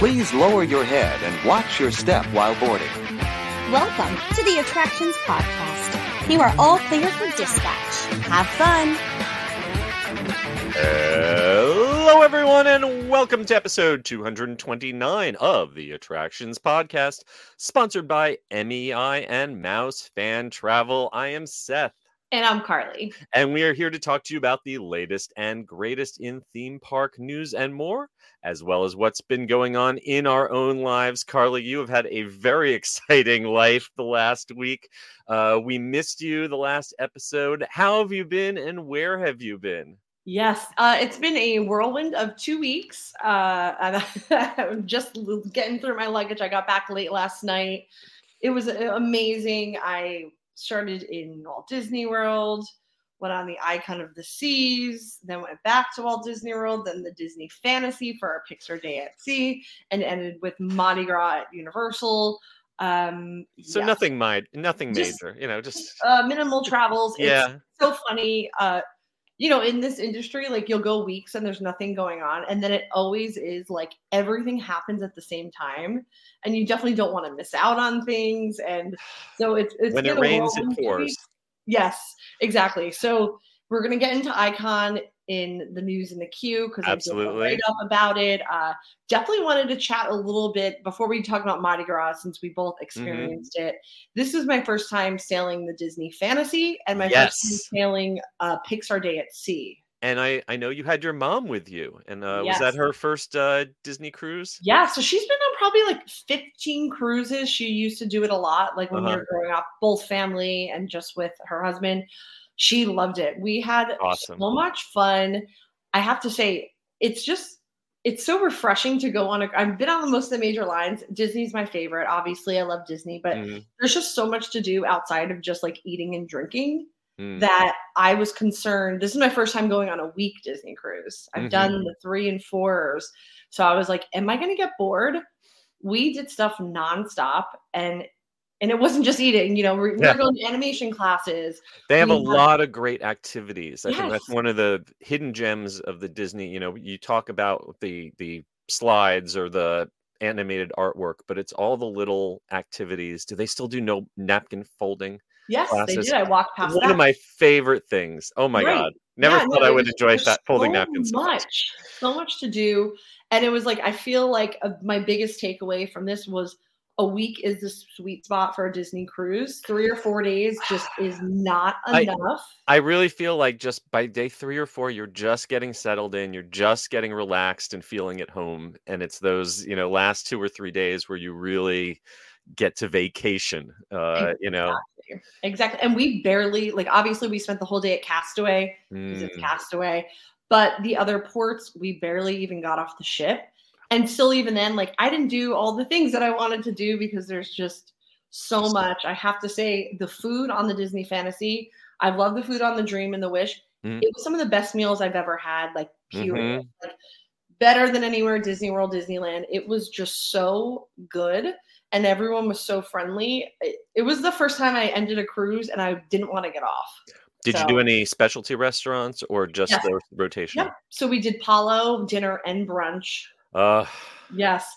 Please lower your head and watch your step while boarding. Welcome to the Attractions Podcast. You are all clear for dispatch. Have fun. Hello, everyone, and welcome to episode 229 of the Attractions Podcast, sponsored by MEI and Mouse Fan Travel. I am Seth. And I'm Carly. And we are here to talk to you about the latest and greatest in theme park news and more, as well as what's been going on in our own lives. Carly, you have had a very exciting life the last week. We missed you the last episode. How have you been and where have you been? Yes, it's been a whirlwind of 2 weeks. I'm just getting through my luggage. I got back late last night. It was amazing. I started in Walt Disney World, went on the Icon of the Seas, then went back to Walt Disney World, then the Disney Fantasy for our Pixar Day at Sea, and ended with Mardi Gras at Universal. So yeah. nothing major, you know, just minimal travels. Yeah. It's so funny. You know, in this industry, like you'll go weeks and there's nothing going on. And then it always is like everything happens at the same time. And you definitely don't want to miss out on things. And so it's when it rains, it pours. Yes, exactly. So we're going to get into Icon in the news and the queue because I did a write-up about it. Definitely wanted to chat a little bit before we talk about Mardi Gras since we both experienced it. This is my first time sailing the Disney Fantasy and my first time sailing Pixar Day at Sea. And I know you had your mom with you. And was that her first Disney cruise? Yeah, so she's been on probably like 15 cruises. She used to do it a lot, like when we were growing up, both family and just with her husband. She loved it. We had so much fun. I have to say, it's so refreshing to go on. I've been on most of the major lines. Disney's my favorite. Obviously, I love Disney, but there's just so much to do outside of just like eating and drinking that I was concerned. This is my first time going on a week Disney cruise. I've done the 3 and 4s. So I was like, am I going to get bored? We did stuff nonstop and it wasn't just eating, you know, we're going to animation classes. They have a lot of great activities. I think that's one of the hidden gems of the Disney. You know, you talk about the slides or the animated artwork, but it's all the little activities. Do they still do no napkin folding? Yes, classes? They do. I walked past one of my favorite things. Oh, my God. Never thought I would enjoy that folding napkins. So much to do. And it was like, I feel like my biggest takeaway from this was, a week is the sweet spot for a Disney cruise. 3 or 4 days just is not enough. I really feel like just by day 3 or 4, you're just getting settled in. You're just getting relaxed and feeling at home. And it's those, you know, last 2 or 3 days where you really get to vacation, you know. Exactly. And we barely, like, obviously we spent the whole day at Castaway because it's Castaway. But the other ports, we barely even got off the ship. And still even then, like, I didn't do all the things that I wanted to do because there's just so much. I have to say, the food on the Disney Fantasy, I love the food on the Dream and the Wish. It was some of the best meals I've ever had, like, period. Like, better than anywhere, Disney World, Disneyland. It was just so good, and everyone was so friendly. It was the first time I ended a cruise, and I didn't want to get off. Did you do any specialty restaurants or just the rotation? Yep. So we did Palo, dinner, and brunch. Yes,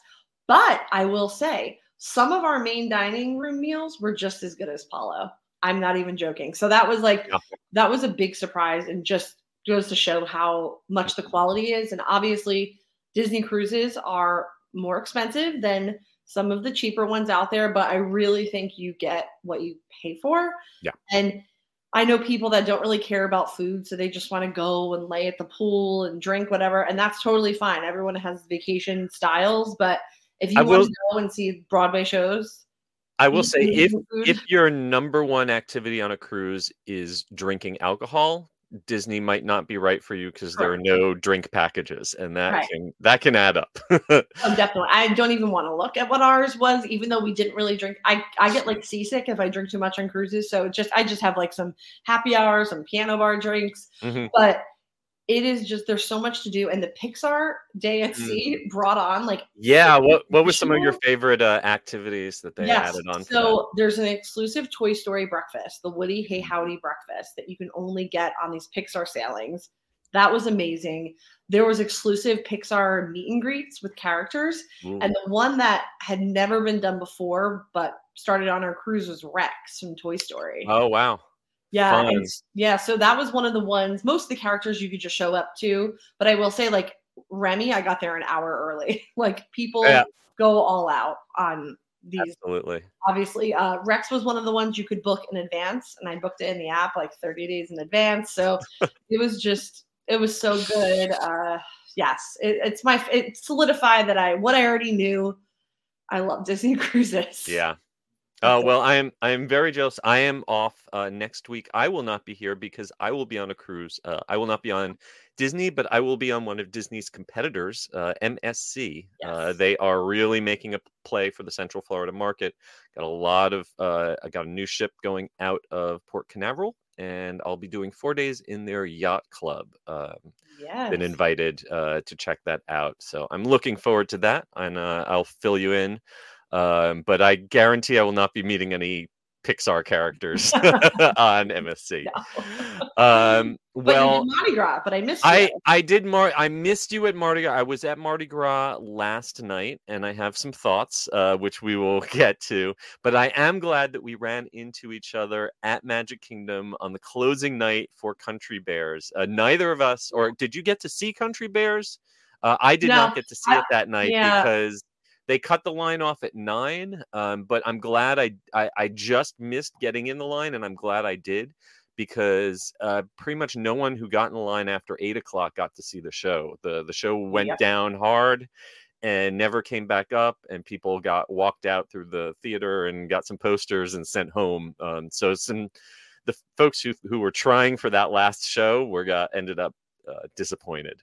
but I will say some of our main dining room meals were just as good as Palo. I'm not even joking. So that was like, that was a big surprise and just goes to show how much the quality is. And obviously Disney cruises are more expensive than some of the cheaper ones out there, but I really think you get what you pay for. Yeah. And I know people that don't really care about food, so they just want to go and lay at the pool and drink whatever, and that's totally fine. Everyone has vacation styles, but if you want to go and see Broadway shows, I will say if your number one activity on a cruise is drinking alcohol, Disney might not be right for you because there are no drink packages, and that can add up. Oh, definitely. I don't even want to look at what ours was, even though we didn't really drink. I get like seasick if I drink too much on cruises, so I just have like some happy hour, some piano bar drinks, but it is just there's so much to do. And the Pixar Day at Sea brought on like What was some of your favorite activities that they added on? So there's an exclusive Toy Story breakfast, the Woody Hey Howdy breakfast that you can only get on these Pixar sailings. That was amazing. There was exclusive Pixar meet and greets with characters. Ooh. And the one that had never been done before, but started on our cruise, was Rex from Toy Story. Oh, wow. Yeah. And, yeah. So that was one of the ones, most of the characters you could just show up to, but I will say, like, Remy, I got there an hour early. Like, people go all out on these. Absolutely. Obviously, Rex was one of the ones you could book in advance, and I booked it in the app like 30 days in advance. So it was so good. Yes, it solidified that I already knew. I love Disney cruises. Yeah. Oh, well, I am very jealous. I am off next week. I will not be here because I will be on a cruise. I will not be on Disney, but I will be on one of Disney's competitors, MSC. Yes. They are really making a play for the Central Florida market. I got a new ship going out of Port Canaveral, and I'll be doing 4 days in their yacht club. Yes. Been invited to check that out. So I'm looking forward to that, and I'll fill you in. But I guarantee I will not be meeting any Pixar characters on MSC. No. Well, Mardi Gras, but I missed you. I missed you at Mardi Gras. I was at Mardi Gras last night, and I have some thoughts, which we will get to. But I am glad that we ran into each other at Magic Kingdom on the closing night for Country Bears. Neither of us, or did you get to see Country Bears? I did not get to see it that night because they cut the line off at 9, but I'm glad I just missed getting in the line, and I'm glad I did, because pretty much no one who got in the line after 8 o'clock got to see the show. The show went down hard and never came back up, and people got walked out through the theater and got some posters and sent home. So the folks who were trying for that last show ended up disappointed.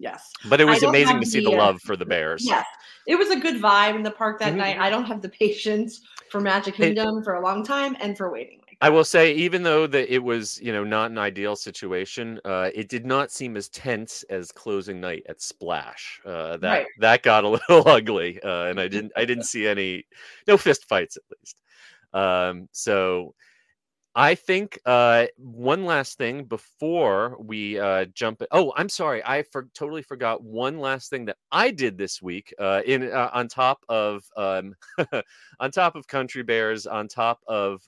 Yes. But it was amazing to see the love for the Bears. Yes. It was a good vibe in the park that night. I don't have the patience for Magic Kingdom for a long time and for waiting. I will say, even though it was, not an ideal situation, it did not seem as tense as closing night at Splash. That got a little ugly, and I didn't see no fist fights, at least. So I think one last thing before we jump. Oh, I'm sorry. I totally forgot one last thing that I did this week on top of Country Bears, on top of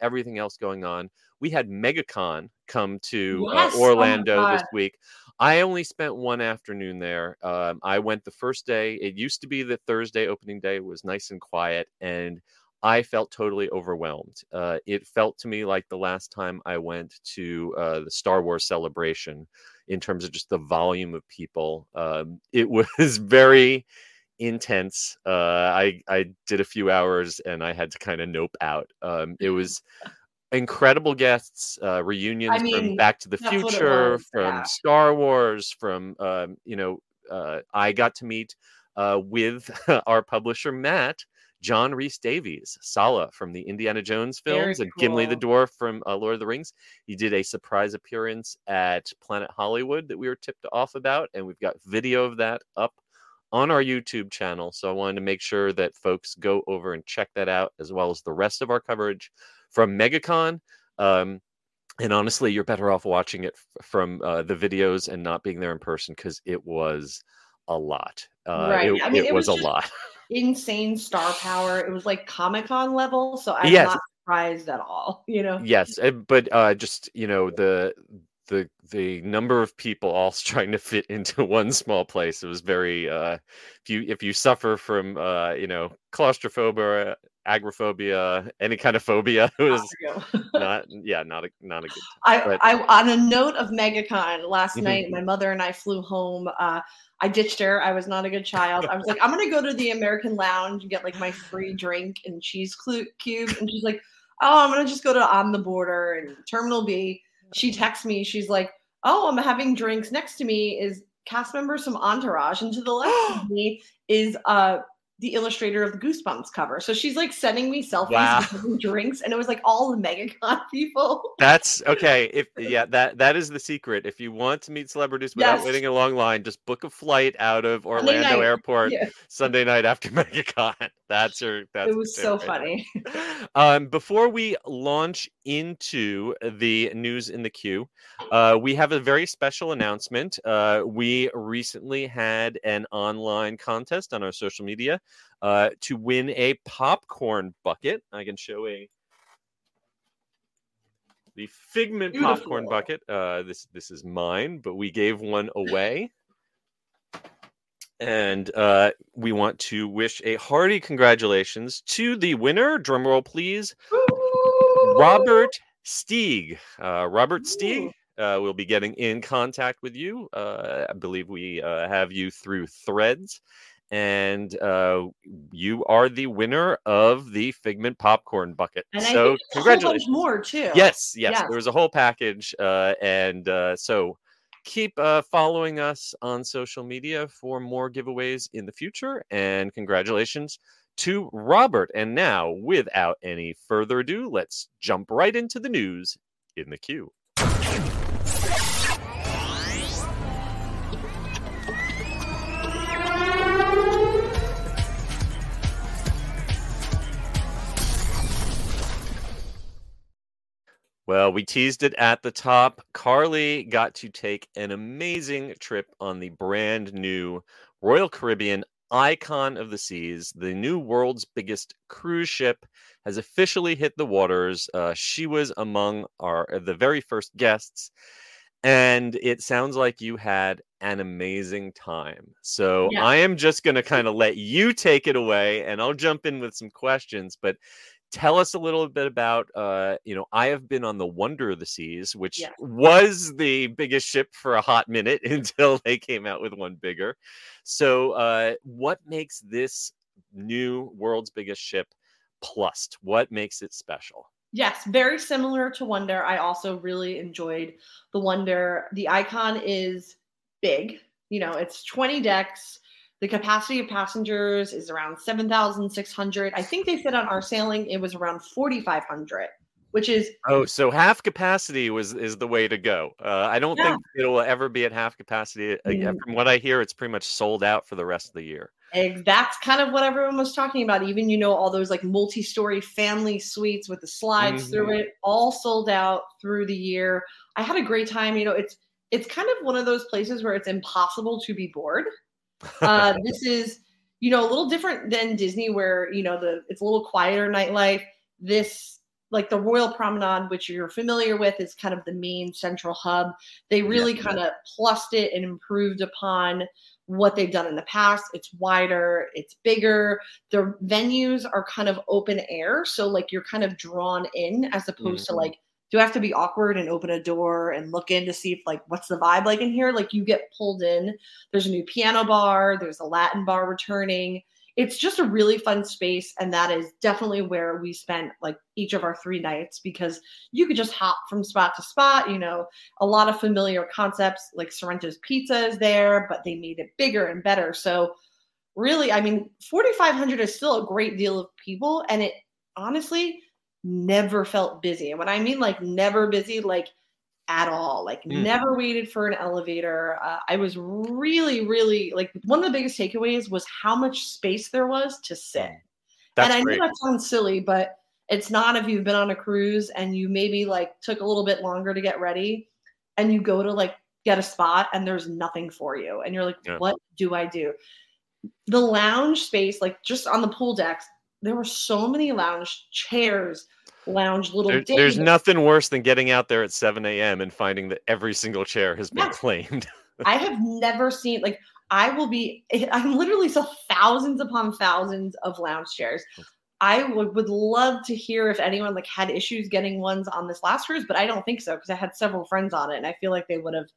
everything else going on. We had MegaCon come to Orlando this week. I only spent one afternoon there. I went the first day. It used to be the Thursday opening day. It was nice and quiet, and I felt totally overwhelmed. It felt to me like the last time I went to the Star Wars celebration in terms of just the volume of people. It was very intense. I did a few hours and I had to kind of nope out. It was incredible guests, reunions from Back to the Future, from Star Wars, from, I got to meet with our publisher, Matt, John Rhys-Davies, Sala from the Indiana Jones films, and Gimli the Dwarf from Lord of the Rings. He did a surprise appearance at Planet Hollywood that we were tipped off about, and we've got video of that up on our YouTube channel. So I wanted to make sure that folks go over and check that out, as well as the rest of our coverage from MegaCon. And honestly, you're better off watching it from the videos and not being there in person, because it was a lot. It was a lot. Insane star power. It was like Comic-Con level, so I'm not surprised at all, Yes, but just, the number of people all trying to fit into one small place, it was very if you suffer from claustrophobia, agoraphobia, any kind of phobia, it was not a good time. I on a note of MegaCon last night, my mother and I flew home. I ditched her. I was not a good child. I was like, I'm gonna go to the American Lounge and get like my free drink and cheese cube, and she's like, oh, I'm gonna just go to On the Border and Terminal B. She texts me, she's like, oh, I'm having drinks. Next to me is cast members from Entourage, and to the left of me is the illustrator of the Goosebumps cover. So she's like sending me selfies and drinks, and it was like all the MegaCon people. That's okay. That is the secret. If you want to meet celebrities without waiting a long line, just book a flight out of Orlando Airport Sunday night after MegaCon. That's your. That's it was so funny. Before we launch into the news in the queue, we have a very special announcement. We recently had an online contest on our social media to win a popcorn bucket. I can show the Figment Beautiful. Popcorn bucket. This is mine, but we gave one away. And we want to wish a hearty congratulations to the winner. Drumroll, please. Ooh. Robert Stieg. Robert Stieg will be getting in contact with you. I believe we have you through Threads. And you are the winner of the Figment Popcorn Bucket. And so congratulations. And more, too. Yes. There was a whole package. So... keep following us on social media for more giveaways in the future. And congratulations to Robert. And now, without any further ado, let's jump right into the news in the queue. Well, we teased it at the top. Carly got to take an amazing trip on the brand new Royal Caribbean Icon of the Seas. The new world's biggest cruise ship has officially hit the waters. She was among the very first guests. And it sounds like you had an amazing time. So yeah. I am just going to kind of let you take it away, and I'll jump in with some questions. But tell us a little bit about, I have been on the Wonder of the Seas, which was the biggest ship for a hot minute until they came out with one bigger. So what makes this new world's biggest ship plussed? What makes it special? Yes, very similar to Wonder. I also really enjoyed the Wonder. The Icon is big. It's 20 decks. The capacity of passengers is around 7,600. I think they said on our sailing it was around 4,500, which is... Oh, so half capacity is the way to go. I don't think it will ever be at half capacity. Mm-hmm. From what I hear, it's pretty much sold out for the rest of the year. And that's kind of what everyone was talking about. Even, all those like multi-story family suites with the slides mm-hmm. through it, all sold out through the year. I had a great time. It's kind of one of those places where it's impossible to be bored. This is, a little different than Disney where, it's a little quieter nightlife. This, like the Royal Promenade, which you're familiar with, is kind of the main central hub. They really kind of plussed it and improved upon what they've done in the past. It's wider, it's bigger. The venues are kind of open air. So like you're kind of drawn in as opposed to like, do I have to be awkward and open a door and look in to see if like, what's the vibe like in here? Like you get pulled in. There's a new piano bar. There's a Latin bar returning. It's just a really fun space. And that is definitely where we spent like each of our 3 nights because you could just hop from spot to spot, a lot of familiar concepts like Sorrento's Pizza is there, but they made it bigger and better. So really, 4,500 is still a great deal of people. And it honestly never felt busy. And when I mean like never busy, like at all, like never waited for an elevator. I was really, really like one of the biggest takeaways was how much space there was to sit. That's and I know that sounds silly, but it's not if you've been on a cruise and you maybe like took a little bit longer to get ready and you go to like get a spot and there's nothing for you. And you're like, what do I do? The lounge space, like just on the pool decks, there were so many lounge chairs, lounge little things. There's nothing worse than getting out there at 7 a.m. and finding that every single chair has been claimed. I have never seen, like, I literally saw thousands upon thousands of lounge chairs. I would love to hear if anyone, like, had issues getting ones on this last cruise, but I don't think so because I had several friends on it, and I feel like they would have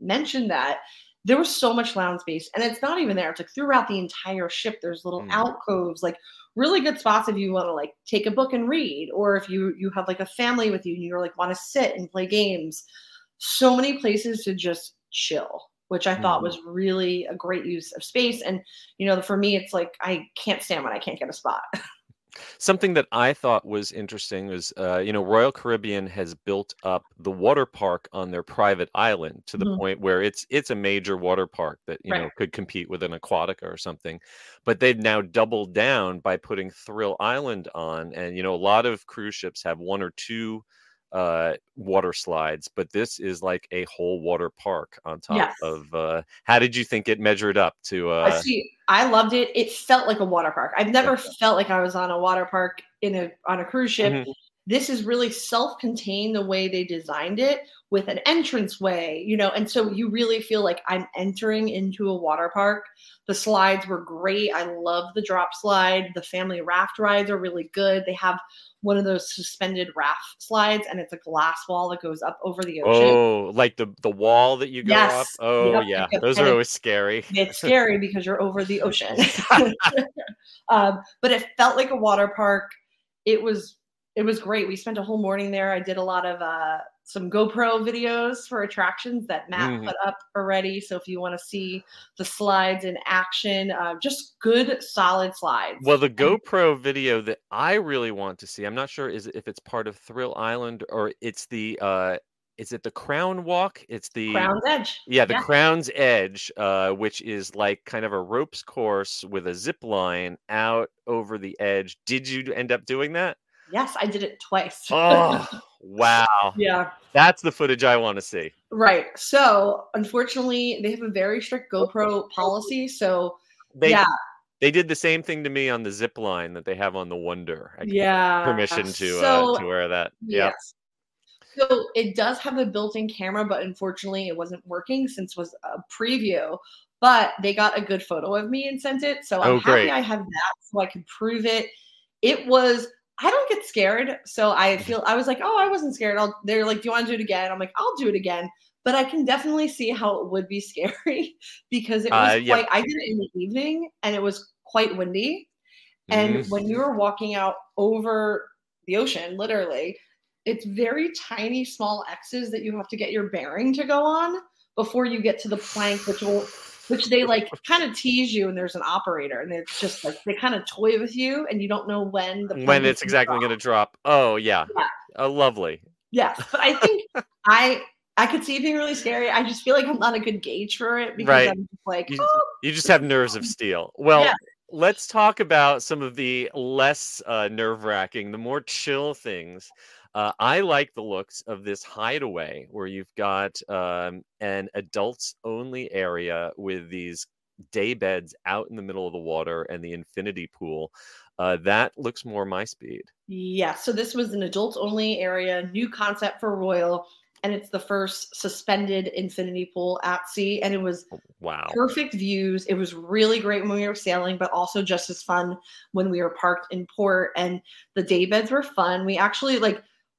mentioned that. There was so much lounge space, and it's not even there. It's, like, throughout the entire ship, there's little alcoves, like, really good spots if you want to like take a book and read, or if you have like a family with you and you're like want to sit and play games. So many places to just chill, which I thought was really a great use of space. And for me, it's like I can't stand when I can't get a spot. Something that I thought was interesting was, you know, Royal Caribbean has built up the water park on their private island to the point where it's a major water park that, you know, could compete with an Aquatica or something. But they've now doubled down by putting Thrill Island on. And, you know, a lot of cruise ships have one or two water slides, but this is like a whole water park on top of how did you think it measured up to I loved it. It felt like a water park. I've never felt like I was on a water park in a on a cruise ship. This is really self-contained the way they designed it with an entranceway, you know, and so you really feel like I'm entering into a water park. The slides were great. I love the drop slide. The family raft rides are really good. They have one of those suspended raft slides, and it's a glass wall that goes up over the ocean. Oh, like the wall that you go up? Oh, yeah. Those are always scary. It's scary because you're over the ocean. But it felt like a water park. It was great. We spent a whole morning there. I did a lot of some GoPro videos for attractions that Matt put up already. So if you want to see the slides in action, just good, solid slides. Well, the GoPro video that I really want to see, I'm not sure if it's part of Thrill Island or it's the... is it the Crown Walk? It's the Crown's Edge. Yeah, the Crown's Edge, which is like kind of a ropes course with a zip line out over the edge. Did you end up doing that? Yes, I did it twice. Oh, wow. Yeah. That's the footage I want to see. Right. So, unfortunately, they have a very strict GoPro policy. So, they did the same thing to me on the zip line that they have on the Wonder. I permission to wear that. Yeah. Yes. So, it does have a built-in camera, but unfortunately, it wasn't working since it was a preview. But they got a good photo of me and sent it. So, I'm happy I have that so I can prove it. It was... I don't get scared. So I was like, oh, I wasn't scared. They're like, do you want to do it again? I'm like, I'll do it again. But I can definitely see how it would be scary because it was I did it in the evening and it was quite windy. And when you were walking out over the ocean, literally, it's very tiny, small X's that you have to get your bearing to go on before you get to the plank, which they like kind of tease you, and there's an operator, and it's just like they kind of toy with you, and you don't know when it's exactly going to drop. Oh yeah. Lovely. Yes, but I think I could see it being really scary. I just feel like I'm not a good gauge for it because I'm just like you just have nerves of steel. Well. Yeah. Let's talk about some of the less nerve-wracking, the more chill things. I like the looks of this hideaway where you've got an adults-only area with these day beds out in the middle of the water and the infinity pool. That looks more my speed. Yeah, so this was an adults-only area, new concept for Royal, and it's the first suspended infinity pool at sea. And it was perfect views. It was really great when we were sailing, but also just as fun when we were parked in port. And the day beds were fun. We actually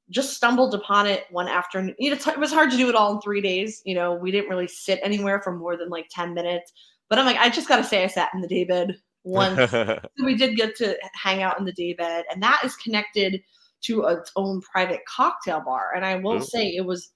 just stumbled upon it one afternoon. You know, it was hard to do it all in 3 days. You know, we didn't really sit anywhere for more than 10 minutes. But I'm like, I just got to say I sat in the day bed once. So we did get to hang out in the day bed. And that is connected to its own private cocktail bar. And I will say it was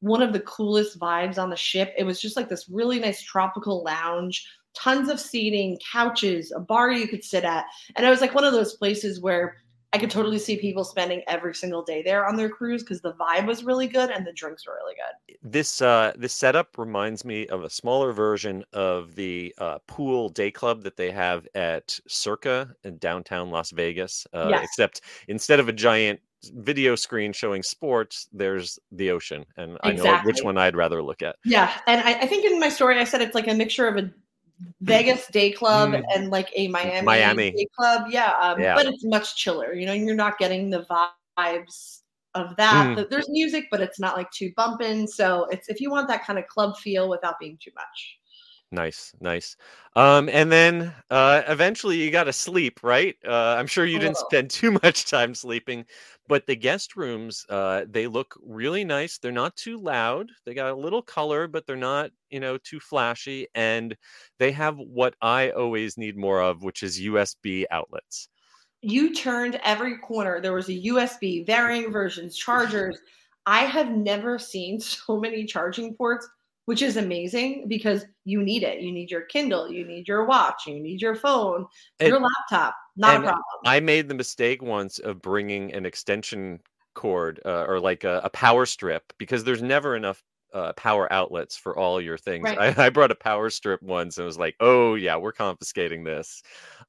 one of the coolest vibes on the ship. It was just like this really nice tropical lounge, tons of seating, couches, a bar you could sit at. And it was like one of those places where I could totally see people spending every single day there on their cruise because the vibe was really good and the drinks were really good. This setup reminds me of a smaller version of the pool day club that they have at Circa in downtown Las Vegas, except instead of a giant video screen showing sports, there's the ocean. And I know which one I'd rather look at. Yeah. And I think in my story, I said it's like a mixture of a Vegas day club and like a Miami day club. Yeah, but it's much chiller. You know, you're not getting the vibes of that. There's music, but it's not like too bumping. So it's if you want that kind of club feel without being too much. Nice. And then eventually you got to sleep, right? I'm sure you didn't spend too much time sleeping, but the guest rooms, they look really nice. They're not too loud. They got a little color, but they're not, you know, too flashy. And they have what I always need more of, which is USB outlets. You turned every corner. There was a USB, varying versions, chargers. I have never seen so many charging ports which is amazing because you need it. You need your Kindle, you need your watch, you need your phone, your laptop. Not a problem. I made the mistake once of bringing an extension cord or like a power strip because there's never enough power outlets for all your things. Right. I brought a power strip once and was like, oh yeah, we're confiscating this.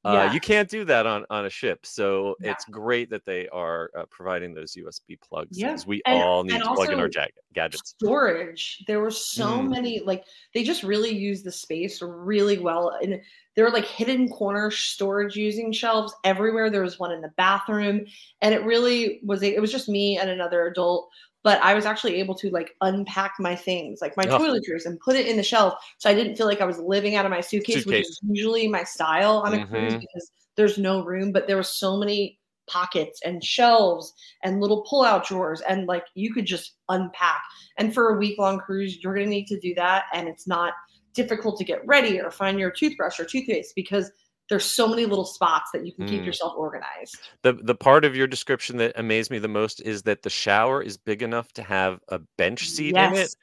You can't do that on a ship. So it's great that they are providing those USB plugs because we all need to plug in our gadgets. Storage. There were so many, like they just really use the space really well. And there were like hidden corner storage using shelves everywhere. There was one in the bathroom and it really was, it was just me and another adult, but I was actually able to like unpack my things, like my toiletries, and put it in the shelf. So I didn't feel like I was living out of my suitcase. Which is usually my style on a cruise because there's no room, but there were so many pockets and shelves and little pull-out drawers. And like, you could just unpack. And for a week-long cruise, you're going to need to do that. And it's not difficult to get ready or find your toothbrush or toothpaste because there's so many little spots that you can keep yourself organized. The part of your description that amazed me the most is that the shower is big enough to have a bench seat in it.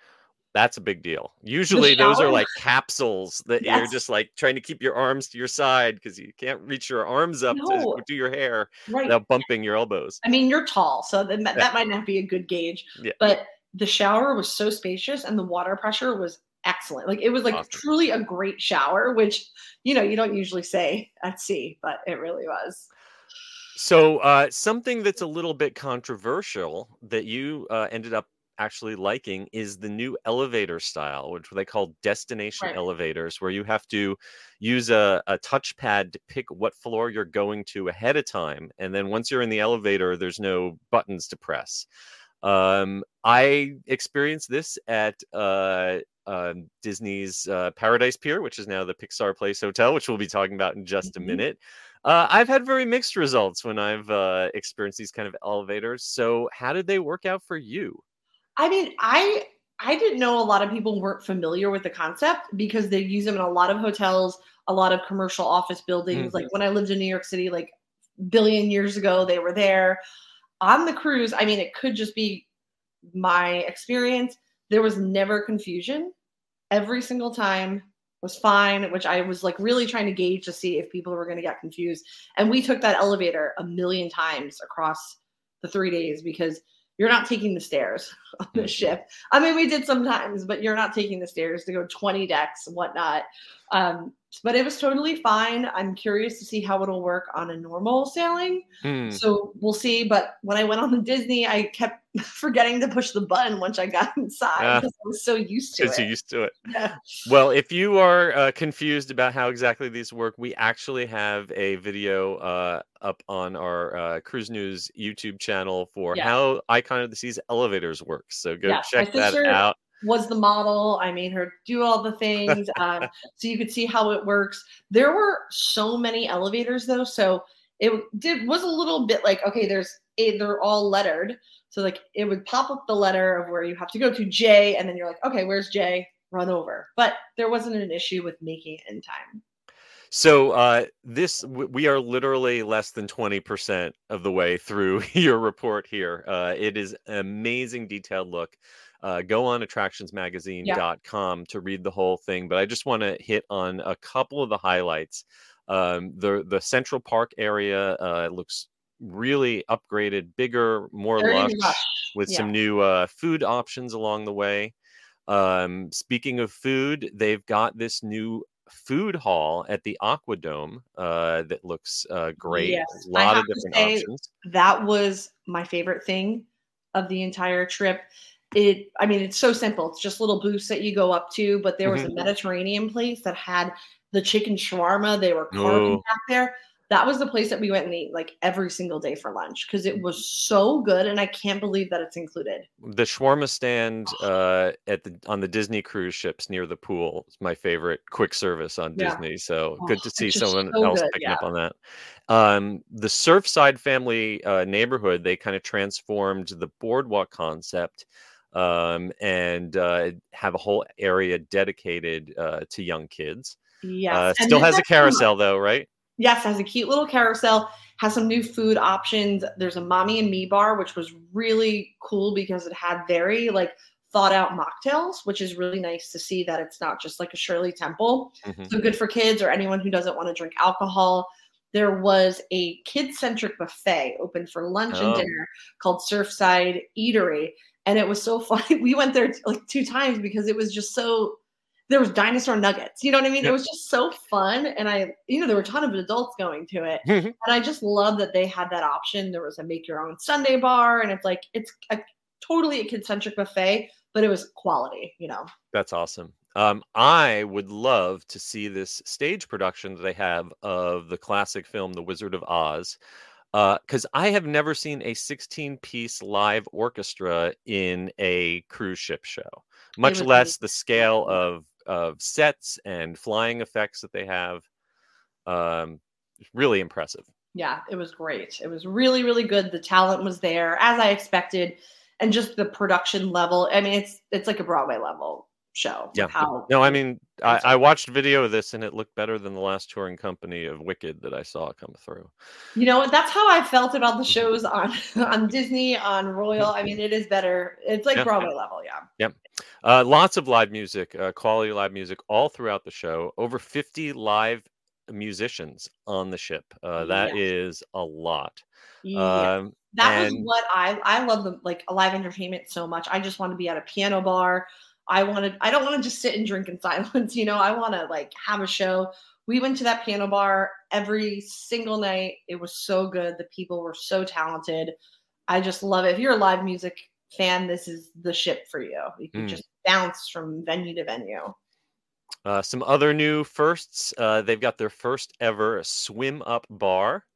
That's a big deal. Usually those are like capsules that you're just like trying to keep your arms to your side because you can't reach your arms up to do your hair without bumping your elbows. I mean, you're tall, so that might not be a good gauge. Yeah. But the shower was so spacious and the water pressure was excellent. Like it was like truly a great shower, which, you know, you don't usually say at sea, but it really was. So something that's a little bit controversial that you ended up actually liking is the new elevator style, which they call destination elevators, where you have to use a touchpad to pick what floor you're going to ahead of time. And then once you're in the elevator, there's no buttons to press. I experienced this at Disney's Paradise Pier, which is now the Pixar Place Hotel, which we'll be talking about in just a minute. I've had very mixed results when I've experienced these kind of elevators. So how did they work out for you? I mean, I didn't know a lot of people weren't familiar with the concept because they use them in a lot of hotels, a lot of commercial office buildings. Like when I lived in New York City, like billion years ago, they were there. On the cruise, I mean, it could just be my experience. There was never confusion. Every single time was fine, which I was like really trying to gauge to see if people were going to get confused. And we took that elevator 1 million times across the 3 days because you're not taking the stairs on the ship. I mean, we did sometimes, but you're not taking the stairs to go 20 decks and whatnot. But it was totally fine. I'm curious to see how it'll work on a normal sailing. So we'll see. But when I went on the Disney, I kept forgetting to push the button once I got inside because I was so used to it. Yeah. Well, if you are confused about how exactly these work, we actually have a video up on our Cruise News YouTube channel for how Icon of the Seas elevators work. So go check that out. Was the model. I made her do all the things. So you could see how it works. There were so many elevators though. So it was a little bit like, okay, they're all lettered. So like it would pop up the letter of where you have to go to J and then you're like, okay, where's J? Run over. But there wasn't an issue with making it in time. So we are literally less than 20% of the way through your report here. It is an amazing detailed look. Go on attractionsmagazine.com to read the whole thing. But I just want to hit on a couple of the highlights. The Central Park area looks really upgraded, bigger, more lush, with some new food options along the way. Speaking of food, they've got this new food hall at the Aquadome that looks great. A lot of different options. That was my favorite thing of the entire trip. It's so simple. It's just little booths that you go up to, but there was a Mediterranean place that had the chicken shawarma. They were carving back there. That was the place that we went and ate like every single day for lunch because it was so good, and I can't believe that it's included. The shawarma stand on the Disney cruise ships near the pool is my favorite quick service on Disney. So good to see someone else picking up on that. The Surfside Family neighborhood, they kind of transformed the boardwalk concept. And have a whole area dedicated to young kids. Still has a carousel though, right? Yes, has a cute little carousel, has some new food options. There's a Mommy and Me bar, which was really cool because it had very like thought out mocktails, which is really nice to see that it's not just like a Shirley Temple. Mm-hmm. So good for kids or anyone who doesn't want to drink alcohol. There was a kid-centric buffet open for lunch and dinner called Surfside Eatery. And it was so funny. We went there like 2 times because it was just so, there was dinosaur nuggets. You know what I mean? Yep. It was just so fun. And I, you know, there were a ton of adults going to it. Mm-hmm. And I just love that they had that option. There was a make your own Sunday bar. And it's like, it's a totally a kid-centric buffet, but it was quality, you know? That's awesome. I would love to see this stage production that they have of the classic film, The Wizard of Oz, because I have never seen a 16-piece live orchestra in a cruise ship show, much less the scale of sets and flying effects that they have. Really impressive. Yeah, it was great. It was really, really good. The talent was there, as I expected, and just the production level. I mean, it's like a Broadway level show. Yeah. I mean, I watched video of this and it looked better than the last touring company of Wicked that I saw come through. You know, that's how I felt about the shows on Disney, on Royal. I mean, it is better. It's like Broadway level. Yeah. Yep. Lots of live music, quality live music all throughout the show. Over 50 live musicians on the ship. That is a lot. Yeah. That was what I love, the like live entertainment so much. I just want to be at a piano bar. I don't want to just sit and drink in silence. You know, I want to like have a show. We went to that piano bar every single night. It was so good. The people were so talented. I just love it. If you're a live music fan, this is the ship for you. You can just bounce from venue to venue. Some other new firsts. They've got their first ever swim up bar.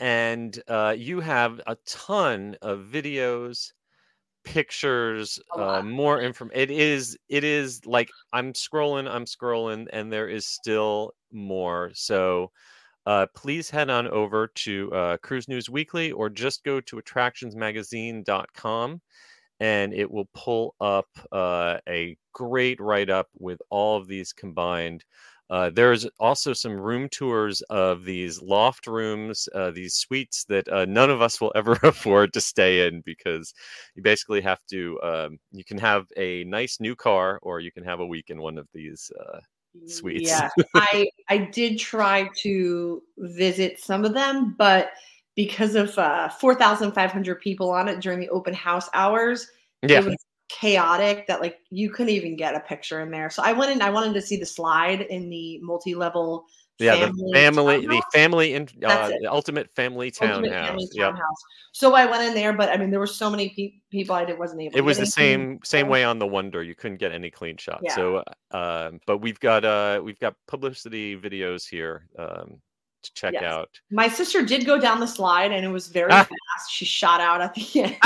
And you have a ton of videos, pictures, more information. It is like I'm scrolling and there is still more, so please head on over to Cruise News Weekly or just go to attractionsmagazine.com and it will pull up a great write-up with all of these combined. There's also some room tours of these loft rooms, these suites that none of us will ever afford to stay in, because you basically have to, you can have a nice new car or you can have a week in one of these suites. Yeah, I did try to visit some of them, but because of 4,500 people on it during the open house hours, it was chaotic that like you couldn't even get a picture in there. So I went in, I wanted to see the slide in the multi-level ultimate family townhouse. Yep. So I went in there, but I mean there were so many people I wasn't able to. It was the same way on the Wonder. You couldn't get any clean shot. Yeah. So but we've got publicity videos here to check out. My sister did go down the slide and it was very fast. She shot out at the end.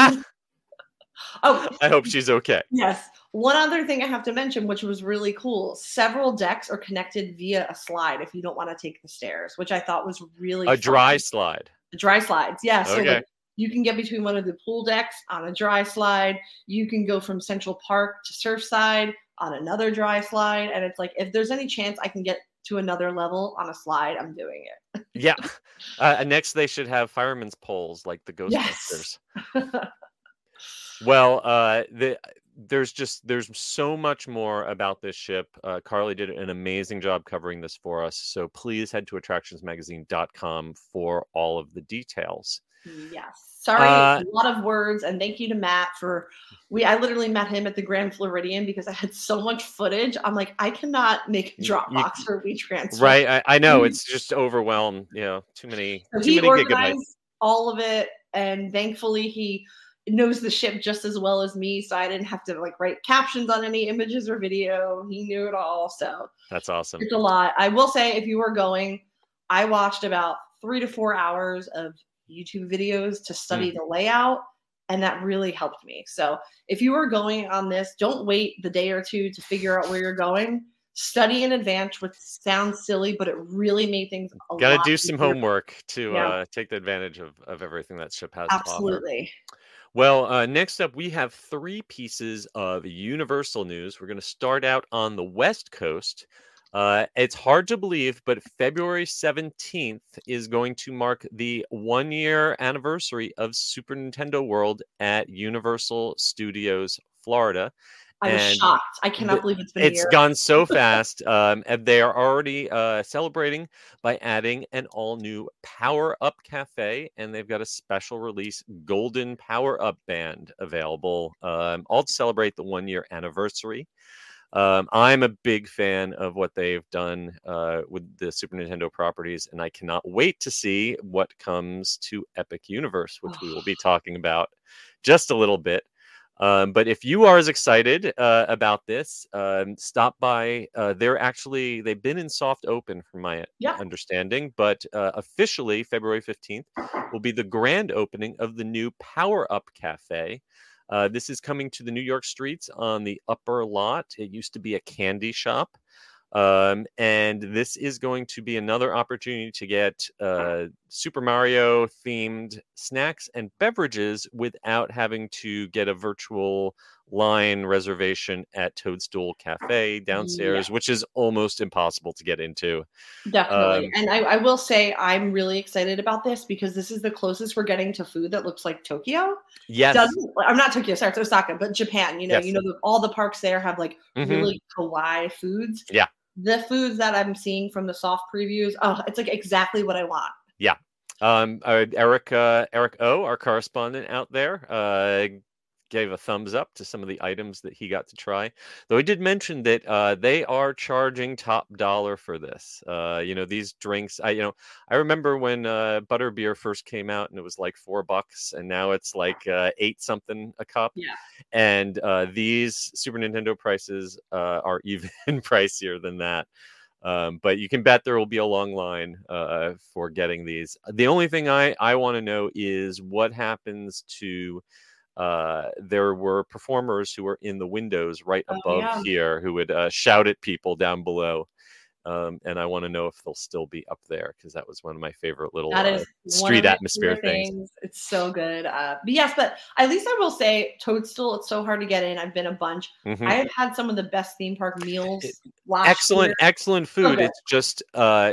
Oh, I hope she's okay. Yes. One other thing I have to mention, which was really cool. Several decks are connected via a slide if you don't want to take the stairs, which I thought was really fun. Dry slide. Dry slides. Yeah. Okay. So you can get between one of the pool decks on a dry slide. You can go from Central Park to Surfside on another dry slide. And it's like, if there's any chance I can get to another level on a slide, I'm doing it. Yeah. Next, they should have fireman's poles like the Ghostbusters. Yes. Well, there's so much more about this ship. Carly did an amazing job covering this for us. So please head to attractionsmagazine.com for all of the details. Yes. Sorry, a lot of words. And thank you to Matt I literally met him at the Grand Floridian because I had so much footage. I'm like, I cannot make Dropbox or WeTransfer. Right. I know. It's just overwhelmed. You know, too many gigabytes. All of it. And thankfully he knows the ship just as well as me, so I didn't have to like write captions on any images or video. He knew it all, so that's awesome. It's a lot. I will say, if you were going, I watched about 3 to 4 hours of YouTube videos to study the layout, and that really helped me. So if you were going on this, don't wait the day or two to figure out where you're going. Study in advance, which sounds silly, but it really made things a lot easier. Gotta do some homework to take the advantage of everything that ship has. Absolutely. Well, next up, we have 3 pieces of Universal news. We're going to start out on the West Coast It's hard to believe, but February 17th is going to mark the one-year anniversary of Super Nintendo World at Universal Studios Florida. I was shocked. I cannot believe it's been a year. It's gone so fast. And they are already celebrating by adding an all-new Power Up Cafe, and they've got a special release Golden Power Up Band available, all to celebrate the one-year anniversary. I'm a big fan of what they've done with the Super Nintendo properties, and I cannot wait to see what comes to Epic Universe, which we will be talking about just a little bit. But if you are as excited about this, stop by. They've been in soft open from my understanding, but officially February 15th will be the grand opening of the new Power Up Cafe. This is coming to the New York streets on the Upper Lot. It used to be a candy shop. And this is going to be another opportunity to get Super Mario themed snacks and beverages without having to get a virtual line reservation at Toadstool Cafe downstairs, which is almost impossible to get into. Definitely. And I will say I'm really excited about this because this is the closest we're getting to food that looks like Tokyo. Yes. I'm not Tokyo, sorry, it's Osaka, but Japan. All the parks there have really kawaii foods. Yeah. The foods that I'm seeing from the soft previews, it's exactly what I want. Yeah. Eric O, our correspondent out there, gave a thumbs up to some of the items that he got to try. Though he did mention that they are charging top dollar for this. These drinks, I remember when Butterbeer first came out and it was like $4, and now it's like $8 something a cup. Yeah. And these Super Nintendo prices are even pricier than that. But you can bet there will be a long line for getting these. The only thing I want to know is what happens to... there were performers who were in the windows right above here who would shout at people down below. And I want to know if they'll still be up there, because that was one of my favorite little street atmosphere things. It's so good. But at least I will say Toadstool, it's so hard to get in. I've been a bunch. Mm-hmm. I have had some of the best theme park meals last year. Excellent food. Okay. It's just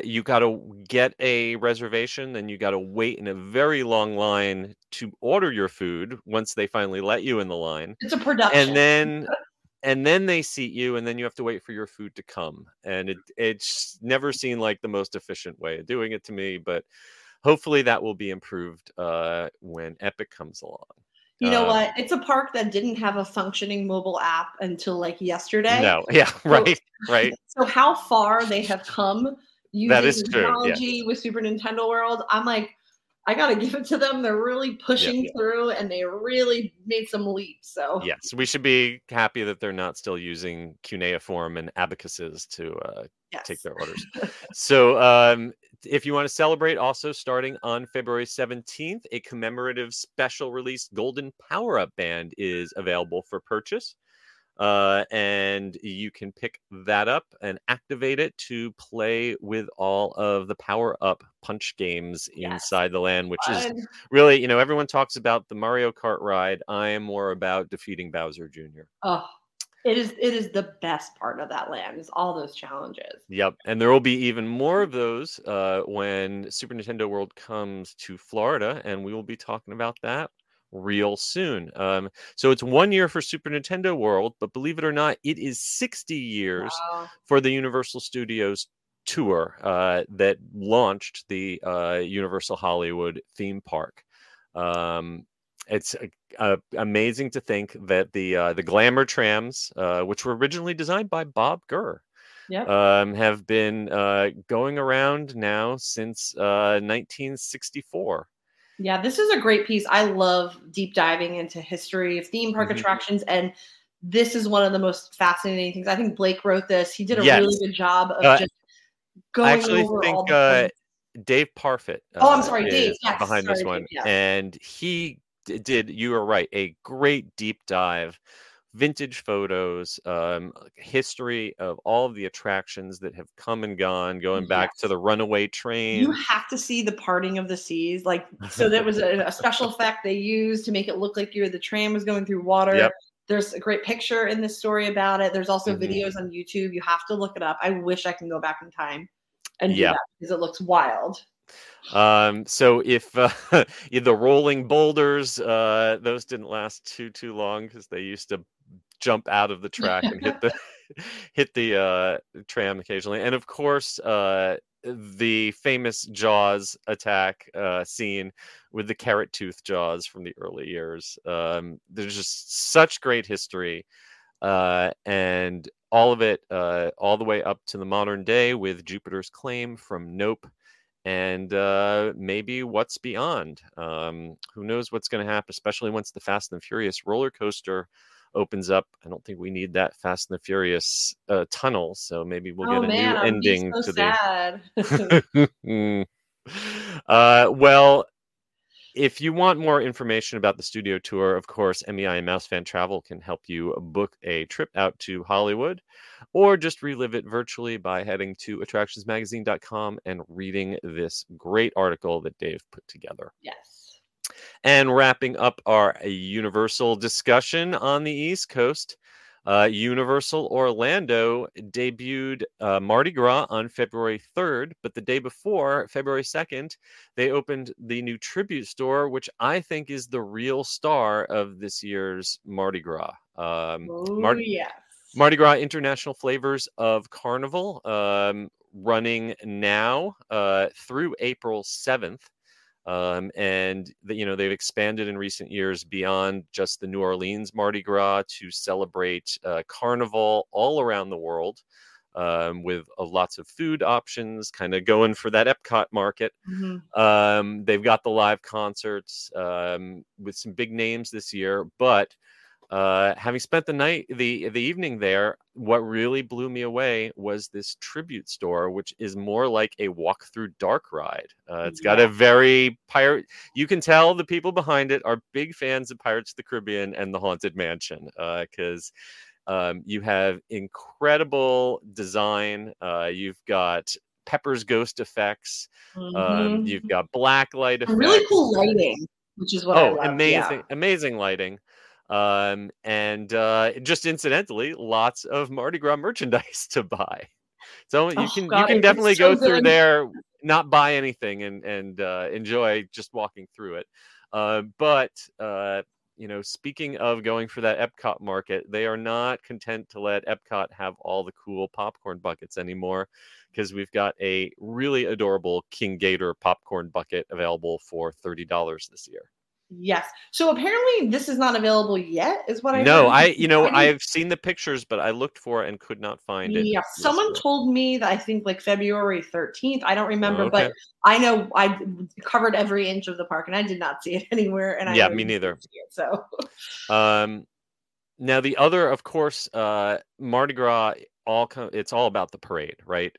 you got to get a reservation and you got to wait in a very long line to order your food once they finally let you in the line. It's a production. And then they seat you, and then you have to wait for your food to come. And it's never seemed like the most efficient way of doing it to me, but hopefully that will be improved when Epic comes along. You know what? It's a park that didn't have a functioning mobile app until yesterday. No, yeah, right, right. So how far they have come using technology with Super Nintendo World, I'm I got to give it to them. They're really pushing through, and they really made some leaps. So yes, we should be happy that they're not still using cuneiform and abacuses to take their orders. So if you want to celebrate, also starting on February 17th, a commemorative special release Golden Power Up Band is available for purchase. And you can pick that up and activate it to play with all of the Power Up Punch games inside the land, which is really, everyone talks about the Mario Kart ride. I am more about defeating Bowser Jr. Oh, it is the best part of that land is all those challenges. Yep. And there will be even more of those when Super Nintendo World comes to Florida, and we will be talking about that real soon. So it's 1 year for Super Nintendo World, but believe it or not, it is 60 years for the Universal Studios tour that launched the Universal Hollywood theme park. It's amazing to think that the glamour trams, which were originally designed by Bob Gurr, have been going around now since 1964. Yeah, this is a great piece. I love deep diving into history of theme park attractions, and this is one of the most fascinating things. I think Blake wrote this. He did a really good job of just going over all the things. I actually think Dave Parfit behind this one. Yeah. And he did, you are right, a great deep dive, vintage photos, history of all of the attractions that have come and gone, going back to the runaway train. You have to see the parting of the seas. So there was a special effect they used to make it look like the tram was going through water. Yep. There's a great picture in this story about it. There's also videos on YouTube. You have to look it up. I wish I can go back in time and do that because it looks wild. So if the rolling boulders, those didn't last too long because they used to jump out of the track and hit the tram occasionally. And of course, the famous Jaws attack scene with the carrot tooth Jaws from the early years. There's just such great history, and all of it, all the way up to the modern day with Jupiter's Claim from Nope, and maybe What's Beyond. Who knows what's going to happen, especially once the Fast and the Furious roller coaster opens up. I don't think we need that Fast and the Furious tunnel, so maybe we'll get a new ending so to the well, if you want more information about the studio tour, of course, MEI and Mouse Fan Travel can help you book a trip out to Hollywood, or just relive it virtually by heading to attractionsmagazine.com and reading this great article that Dave put together. Yes. And wrapping up our Universal discussion on the East Coast, Universal Orlando debuted Mardi Gras on February 3rd, but the day before, February 2nd, they opened the new Tribute Store, which I think is the real star of this year's Mardi Gras. Mardi Gras International Flavors of Carnival, running now through April 7th. And they've expanded in recent years beyond just the New Orleans Mardi Gras to celebrate Carnival all around the world, with lots of food options, kind of going for that Epcot market. Mm-hmm. They've got the live concerts with some big names this year, but having spent the evening there, what really blew me away was this Tribute Store, which is more like a walk through dark ride. It's got a very pirate. You can tell the people behind it are big fans of Pirates of the Caribbean and the Haunted Mansion, because you have incredible design. You've got Pepper's ghost effects. Mm-hmm. You've got black light effects. Really cool lighting, which is what I love. Amazing lighting. And just incidentally, lots of Mardi Gras merchandise to buy. So you can definitely go through there, not buy anything, and enjoy just walking through it. But speaking of going for that Epcot market, they are not content to let Epcot have all the cool popcorn buckets anymore, because we've got a really adorable King Gator popcorn bucket available for $30 this year. Yes. So apparently this is not available yet, is what I heard. No, I've seen the pictures, but I looked for it and could not find it. Yeah, someone told me that I think like February 13th. I don't remember, but I know I covered every inch of the park and I did not see it anywhere. And me neither. See it, so, now the other, of course, Mardi Gras. It's all about the parade, right?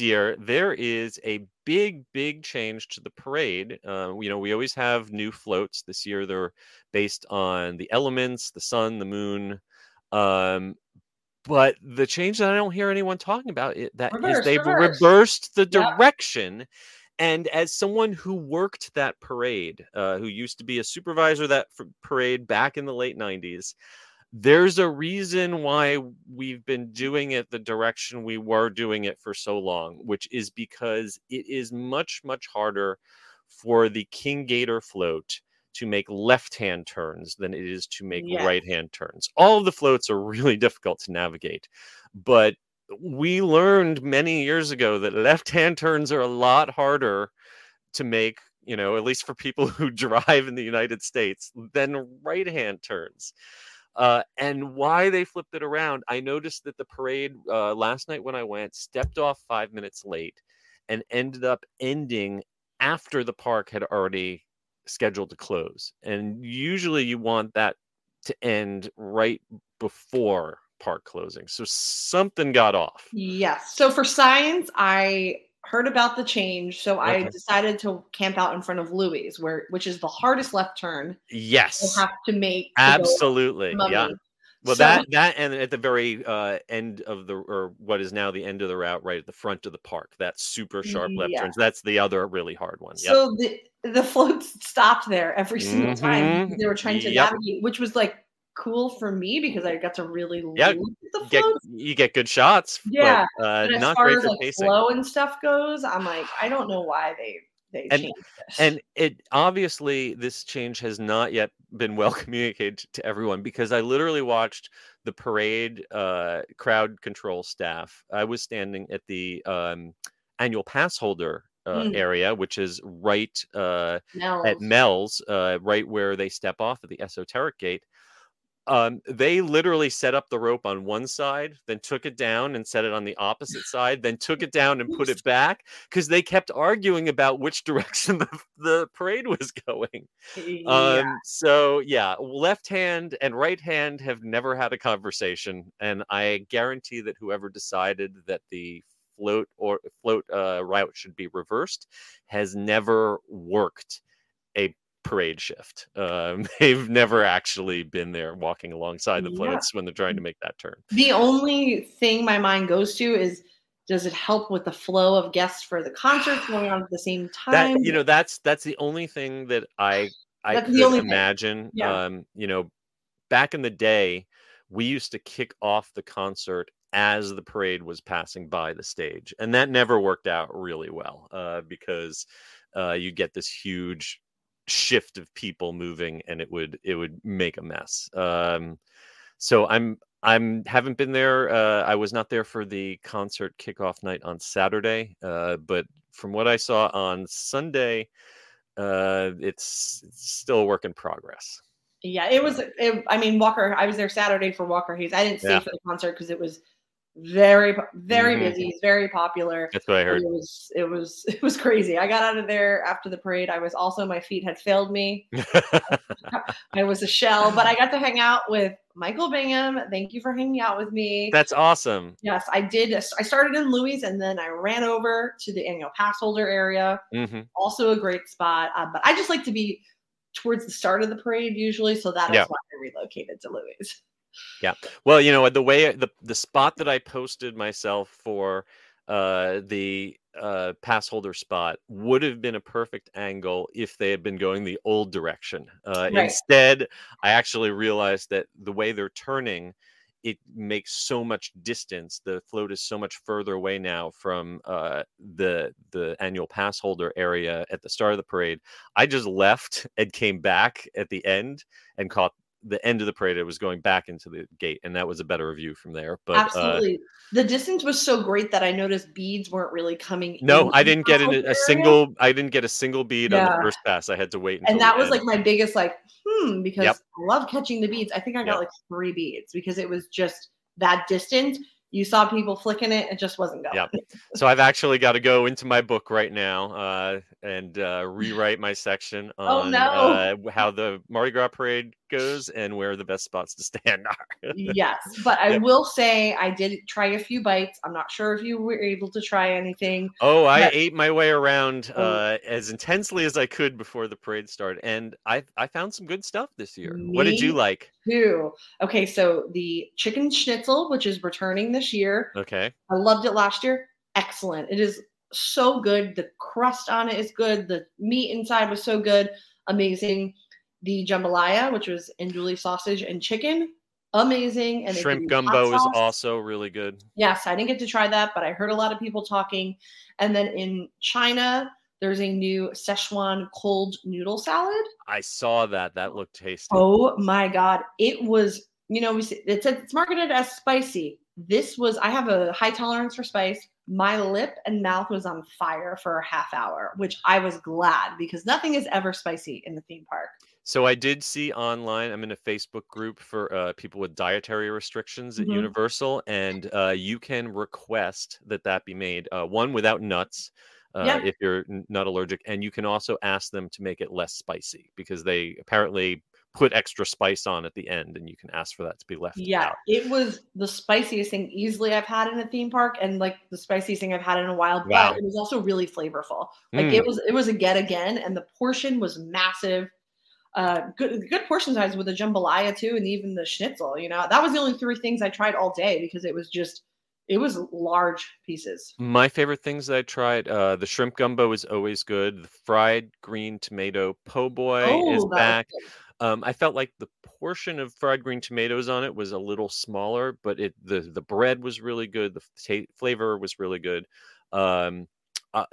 Year there is a big change to the parade. We always have new floats. This year they're based on the elements, the sun, the moon. But the change that I don't hear anyone talking about is they've reversed the direction. Yep. And as someone who worked that parade, who used to be a supervisor of that parade back in the late 90s, there's a reason why we've been doing it the direction we were doing it for so long, which is because it is much harder for the King Gator float to make left-hand turns than it is to make right-hand turns. All of the floats are really difficult to navigate, but we learned many years ago that left-hand turns are a lot harder to make, at least for people who drive in the United States, than right-hand turns. And why they flipped it around. I noticed that the parade last night when I went stepped off 5 minutes late and ended up ending after the park had already scheduled to close. And usually you want that to end right before park closing. So something got off. Yes. So for science, I heard about the change, so I decided to camp out in front of Louie's, which is the hardest left turn. Yes, you have to make absolutely. Yeah, well, so, that and at the very end of what is now the end of the route, right at the front of the park, that super sharp left turns. That's the other really hard one. Yep. So the floats stopped there every single time they were trying to navigate, which was like cool for me because I got to really look at the floats. You get good shots. Yeah. But as not far great as like pacing. Flow and stuff goes, I'm like, I don't know why they changed this. And it obviously this change has not yet been well communicated to everyone, because I literally watched the parade crowd control staff. I was standing at the annual pass holder area, which is right at Mel's, right where they step off of the esoteric gate. They literally set up the rope on one side, then took it down and set it on the opposite side, then took it down and put it back, because they kept arguing about which direction the parade was going. So left hand and right hand have never had a conversation, and I guarantee that whoever decided that the float route should be reversed has never worked a parade shift. They've never actually been there walking alongside the floats when they're trying to make that turn. The only thing my mind goes to is, does it help with the flow of guests for the concert going on at the same time? That's the only thing that I could imagine. Yeah. Back in the day, we used to kick off the concert as the parade was passing by the stage, and that never worked out really well because you get this huge shift of people moving, and it would make a mess. So I'm haven't been there. I was not there for the concert kickoff night on Saturday, but from what I saw on Sunday, it's still a work in progress. Yeah, it was. Walker. I was there Saturday for Walker Hayes. I didn't stay for the concert because it was very, very busy. It's very popular. That's what I heard. It was crazy. I got out of there after the parade. I was also, my feet had failed me. I was a shell, but I got to hang out with Michael Bingham. Thank you for hanging out with me. That's awesome. Yes, I did. I started in Louis, and then I ran over to the annual pass holder area. Mm-hmm. Also a great spot. But I just like to be towards the start of the parade usually. So that is why I relocated to Louis. Yeah. Well, the way the spot that I posted myself for the pass holder spot would have been a perfect angle if they had been going the old direction. Instead, I actually realized that the way they're turning, it makes so much distance. The float is so much further away now from the annual pass holder area at the start of the parade. I just left and came back at the end and caught the end of the parade. It was going back into the gate, and that was a better view from there. But absolutely, the distance was so great that I noticed beads weren't really coming. No, I didn't get a single bead on the first pass. I had to wait. And that was like my biggest, because I love catching the beads. I think I got like 3 beads because it was just that distance. You saw people flicking it. It just wasn't going. Yeah. So I've actually got to go into my book right now and rewrite my section on how the Mardi Gras parade goes and where the best spots to stand are. Yes. But I will say I did try a few bites. I'm not sure if you were able to try anything. I ate my way around as intensely as I could before the parade started. And I found some good stuff this year. What did you like? Too. Okay, so the chicken schnitzel, which is returning this year. Okay. I loved it last year. Excellent. It is so good. The crust on it is good. The meat inside was so good. Amazing. The jambalaya, which was andouille sausage and chicken. Amazing. And shrimp gumbo is also really good. Yes, I didn't get to try that, but I heard a lot of people talking. And then in China, there's a new Szechuan cold noodle salad. I saw that. That looked tasty. Oh my God. It was, it said it's marketed as spicy. I have a high tolerance for spice. My lip and mouth was on fire for a half hour, which I was glad because nothing is ever spicy in the theme park. So I did see online, I'm in a Facebook group for people with dietary restrictions at Universal, and you can request that be made. One without nuts. If you're not allergic, and you can also ask them to make it less spicy because they apparently put extra spice on at the end, and you can ask for that to be left out. It was the spiciest thing easily I've had in a theme park, and like the spiciest thing I've had in a while. Wow. But it was also really flavorful. It was a get again, and the portion was massive. Good portion size with the jambalaya too, and even the schnitzel. That was the only 3 things I tried all day because it was just. It was large pieces. My favorite things that I tried, the shrimp gumbo is always good. The fried green tomato po' boy is back. I felt like the portion of fried green tomatoes on it was a little smaller, but the bread was really good. The flavor was really good.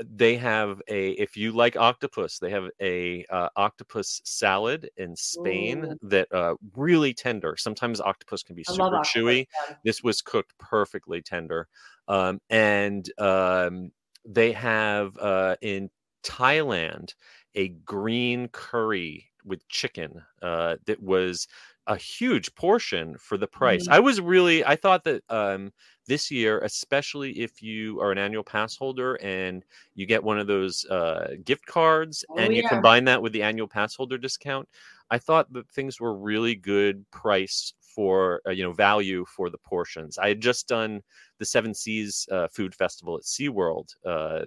They have if you like octopus, they have a octopus salad in Spain that really tender. Sometimes octopus can be super chewy. Yeah. This was cooked perfectly tender. They have in Thailand a green curry with chicken that was a huge portion for the price. Mm-hmm. I thought that this year, especially if you are an annual pass holder and you get one of those gift cards you combine that with the annual pass holder discount, I thought that things were really good price for, value for the portions. I had just done the Seven Seas Food Festival at SeaWorld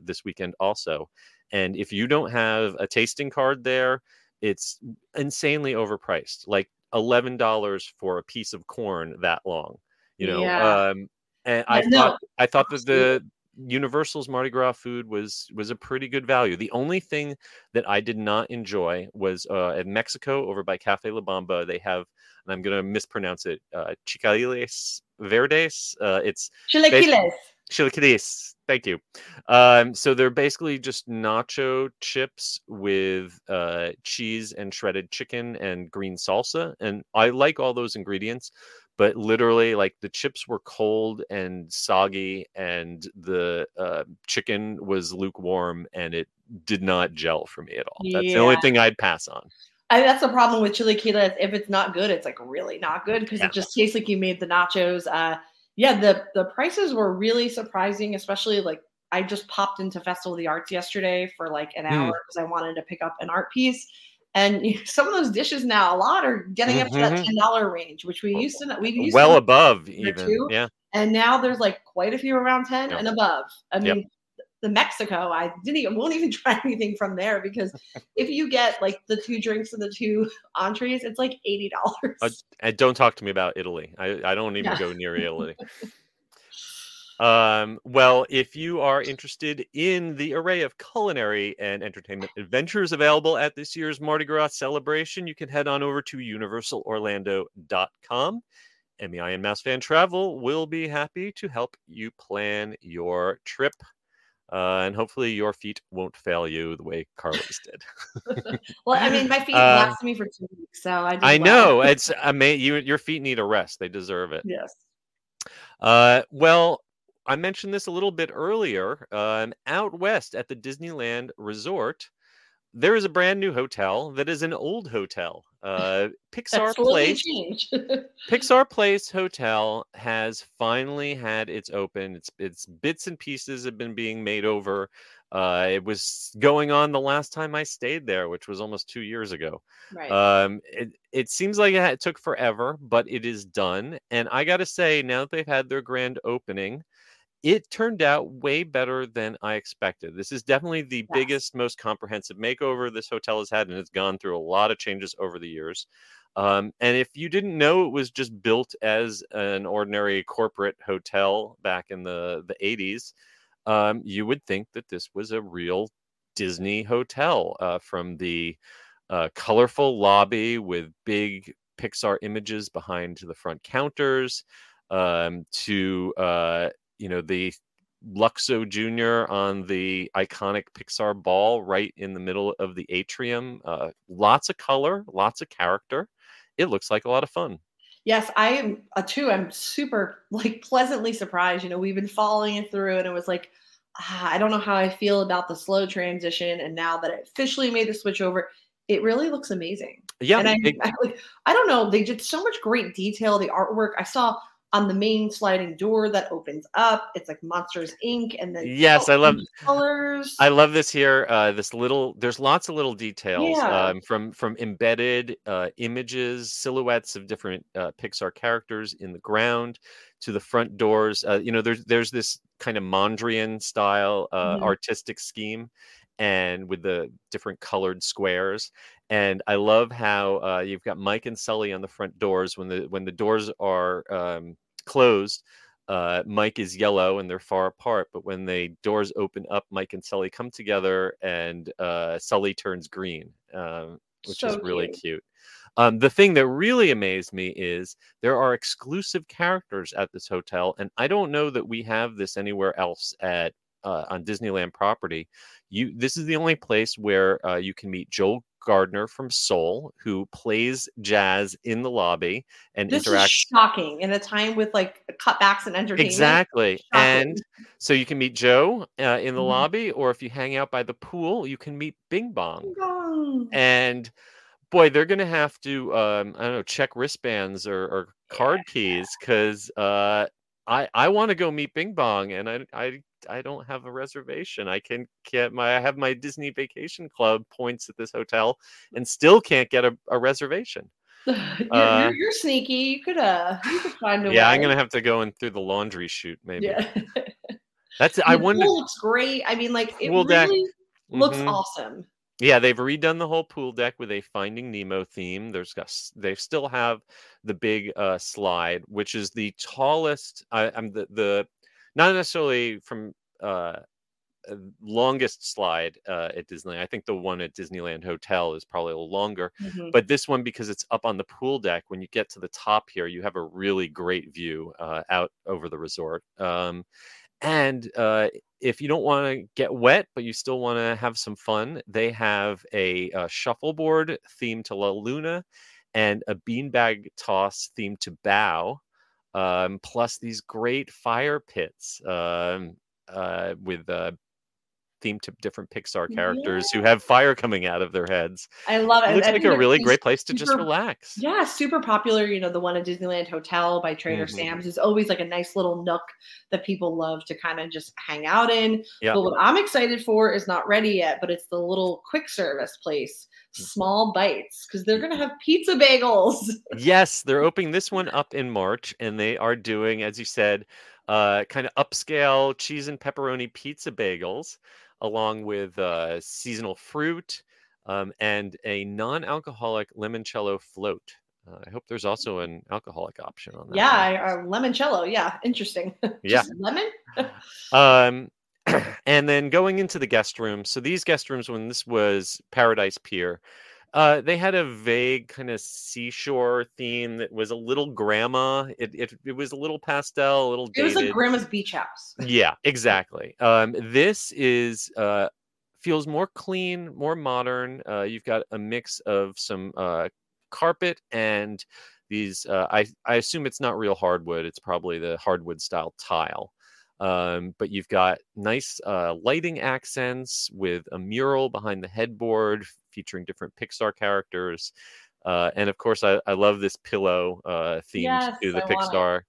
this weekend also. And if you don't have a tasting card there, it's insanely overpriced. Like, $11 for a piece of corn that long, I thought that the Universal's Mardi Gras food was a pretty good value. The only thing that I did not enjoy was in Mexico over by Cafe La Bamba. They have, and I'm going to mispronounce it, chilaquiles verdes. It's chilaquiles. Thank you. So they're basically just nacho chips with cheese and shredded chicken and green salsa. And I like all those ingredients, but literally, the chips were cold and soggy, and the chicken was lukewarm, and it did not gel for me at all. That's the only thing I'd pass on. I mean, that's the problem with chilaquiles. If it's not good, it's really not good because it just tastes like you made the nachos. The prices were really surprising, especially I just popped into Festival of the Arts yesterday for an hour because I wanted to pick up an art piece. And some of those dishes now, a lot are getting up to that $10 range, which we used to know. Well above even. Two, yeah. And now there's quite a few around 10 and above. I mean, the Mexico, I won't even try anything from there because if you get the two drinks and the two entrees, it's $80. And don't talk to me about Italy. I don't even go near Italy. Well, if you are interested in the array of culinary and entertainment adventures available at this year's Mardi Gras celebration, you can head on over to universalorlando.com. MEI and Mouse Fan Travel will be happy to help you plan your trip. And hopefully your feet won't fail you the way Carly's did. Well, I mean, my feet lasted me for 2 weeks, so I know. It's amazing. Your feet need a rest. They deserve it. Yes. Well, I mentioned this a little bit earlier. Out west at the Disneyland Resort, there is a brand new hotel that is an old hotel. Pixar Place Hotel has finally had its open. Its bits and pieces have been being made over. It was going on the last time I stayed there, which was almost 2 years ago. Right. It seems like it took forever, but it is done. And I got to say, now that they've had their grand opening, it turned out way better than I expected. This is definitely the biggest, most comprehensive makeover this hotel has had, and it's gone through a lot of changes over the years. And if you didn't know, it was just built as an ordinary corporate hotel back in the 80s, you would think that this was a real Disney hotel, from the colorful lobby with big Pixar images behind the front counters to... the Luxo Jr. on the iconic Pixar ball right in the middle of the atrium. Lots of color, lots of character. It looks like a lot of fun. Yes, I am too. I'm super pleasantly surprised. We've been following it through, and it was I don't know how I feel about the slow transition. And now that it officially made the switch over, it really looks amazing. Yeah. And I don't know. They did so much great detail. The artwork I saw on the main sliding door that opens up, it's Monsters Inc. And then I love colors. I love this here. There's lots of little details from embedded images, silhouettes of different Pixar characters in the ground to the front doors. There's this kind of Mondrian style artistic scheme, and with the different colored squares. And I love how you've got Mike and Sully on the front doors. When the doors are closed, Mike is yellow and they're far apart. But when the doors open up, Mike and Sully come together, and Sully turns green, which is really cute. The thing that really amazed me is there are exclusive characters at this hotel, and I don't know that we have this anywhere else at on Disneyland property. This is the only place where you can meet Joel Gardner from Soul, who plays jazz in the lobby and interacts. This is shocking in a time with like cutbacks and entertainment. Exactly. Shocking. And so you can meet Joe in the lobby, or if you hang out by the pool, you can meet Bing Bong. Bing Bong. And boy, they're going to have to, I don't know, check wristbands or card keys, because I want to go meet Bing Bong, and I don't have a reservation. I can get my, I have my Disney Vacation Club points at this hotel and still can't get a reservation. You're sneaky. You could find a way. Yeah, I'm going to have to go in through the laundry chute maybe. Yeah. That's I wonder. Pool looks great. I mean, like it really looks awesome. Yeah, they've redone the whole pool deck with a Finding Nemo theme. They still have the big slide, which is the tallest. Not necessarily from longest slide at Disneyland. I think the one at Disneyland Hotel is probably a little longer. Mm-hmm. But this one, because it's up on the pool deck, when you get to the top here, you have a really great view out over the resort. And if you don't want to get wet, but you still want to have some fun, they have a shuffleboard themed to La Luna and a beanbag toss themed to Bow. Plus these great fire pits with themed to different Pixar characters who have fire coming out of their heads. I love it. It looks like a really great place to just relax. Yeah, super popular. You know, the one at Disneyland Hotel by Trader Sam's is always like a nice little nook that people love to kind of just hang out in. Yep. But what I'm excited for is not ready yet, but it's the little quick service place. Small bites, because they're going to have pizza bagels. Yes, they're opening this one up in March, and they are doing, as you said, kind of upscale cheese and pepperoni pizza bagels, along with seasonal fruit and a non-alcoholic limoncello float. I hope there's also an alcoholic option on that. Yeah, limoncello. Yeah, interesting. Yeah. Just lemon? And then going into the guest room. So these guest rooms, when this was Paradise Pier, they had a vague kind of seashore theme that was a little grandma. It was a little pastel, a little dated. It was like grandma's beach house. Yeah, exactly. This is feels more clean, more modern. You've got a mix of some carpet and these. I assume it's not real hardwood. It's probably the hardwood style tile. But you've got nice lighting accents with a mural behind the headboard featuring different Pixar characters. And of course, I love this pillow theme to the Pixar.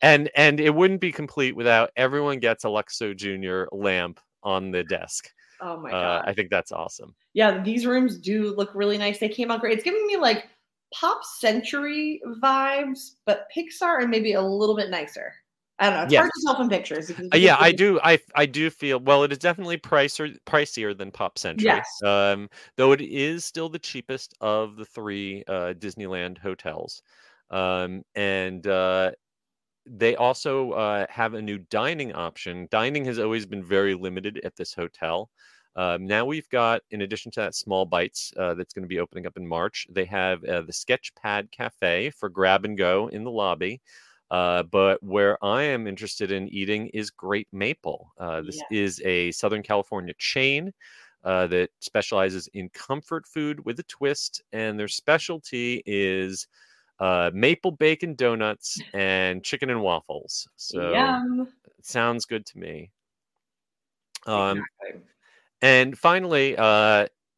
And it wouldn't be complete without everyone gets a Luxo Jr. lamp on the desk. Oh, my God. I think that's awesome. Yeah, these rooms do look really nice. They came out great. It's giving me like Pop Century vibes, but Pixar and maybe a little bit nicer. I don't know. It's hard to tell from pictures. Yeah, I do. I do feel, well, it is definitely pricier than Pop Century. Yes. Though it is still the cheapest of the three Disneyland hotels. And they also have a new dining option. Dining has always been very limited at this hotel. Now we've got, in addition to that, Small Bites that's going to be opening up in March. They have the Sketchpad Cafe for grab and go in the lobby. But where I am interested in eating is Great Maple. This is a Southern California chain that specializes in comfort food with a twist. And their specialty is maple bacon donuts and chicken and waffles. So it sounds good to me. Exactly. And finally,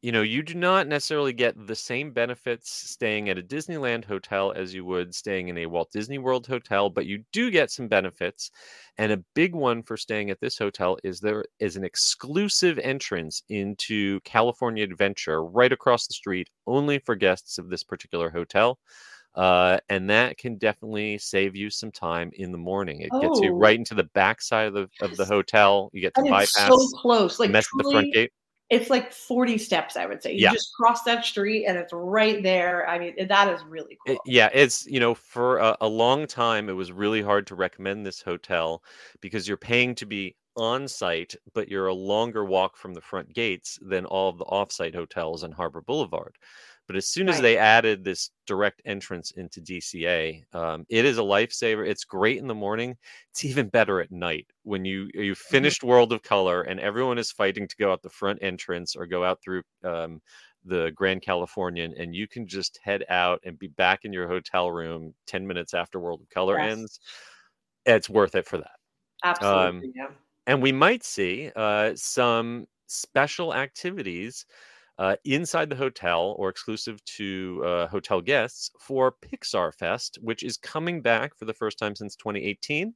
you do not necessarily get the same benefits staying at a Disneyland hotel as you would staying in a Walt Disney World hotel, but you do get some benefits. And a big one for staying at this hotel is there is an exclusive entrance into California Adventure right across the street, only for guests of this particular hotel. And that can definitely save you some time in the morning. It gets you right into the backside of the hotel. You get to bypass so close. Like, mess with the front gate. It's like 40 steps, I would say. You just cross that street and it's right there. I mean, that is really cool. It's, for a long time, it was really hard to recommend this hotel because you're paying to be on site, but you're a longer walk from the front gates than all of the off-site hotels on Harbor Boulevard. But as soon as they added this direct entrance into DCA, it is a lifesaver. It's great in the morning. It's even better at night when you finished World of Color and everyone is fighting to go out the front entrance or go out through the Grand Californian, and you can just head out and be back in your hotel room 10 minutes after World of Color ends. It's worth it for that. Absolutely. And we might see some special activities inside the hotel or exclusive to hotel guests for Pixar Fest, which is coming back for the first time since 2018.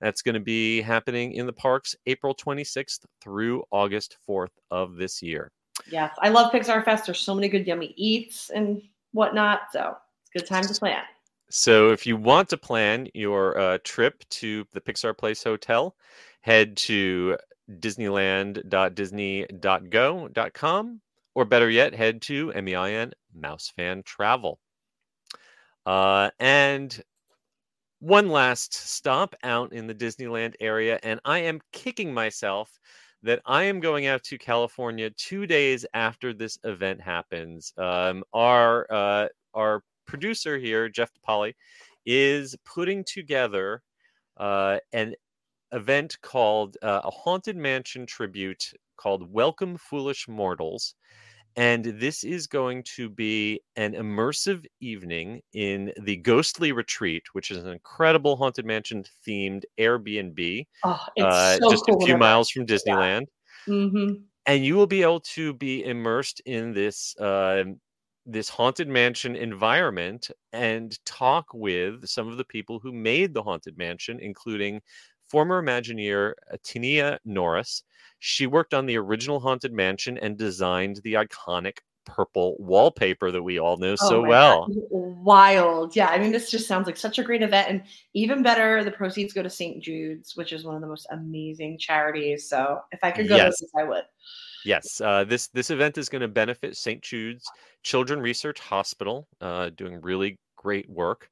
That's going to be happening in the parks April 26th through August 4th of this year. Yes, I love Pixar Fest. There's so many good yummy eats and whatnot, so it's a good time to plan. So if you want to plan your trip to the Pixar Place Hotel, head to disneyland.disney.go.com, or better yet, head to MEIN Mouse Fan Travel. And one last stop out in the Disneyland area, and I am kicking myself that I am going out to California 2 days after this event happens. Our producer here, Jeff DePaoli, is putting together an event called a Haunted Mansion tribute called Welcome Foolish Mortals. And this is going to be an immersive evening in the Ghostly Retreat, which is an incredible Haunted Mansion themed Airbnb, just cool, a few miles from Disneyland. Yeah. Mm-hmm. And you will be able to be immersed in this Haunted Mansion environment and talk with some of the people who made the Haunted Mansion, including former Imagineer Tinia Norris. She worked on the original Haunted Mansion and designed the iconic purple wallpaper that we all know so well. God. Wild. Yeah, I mean, this just sounds like such a great event. And even better, the proceeds go to St. Jude's, which is one of the most amazing charities. So if I could go to this, I would. Yes, this event is going to benefit St. Jude's Children's Research Hospital, doing really great work.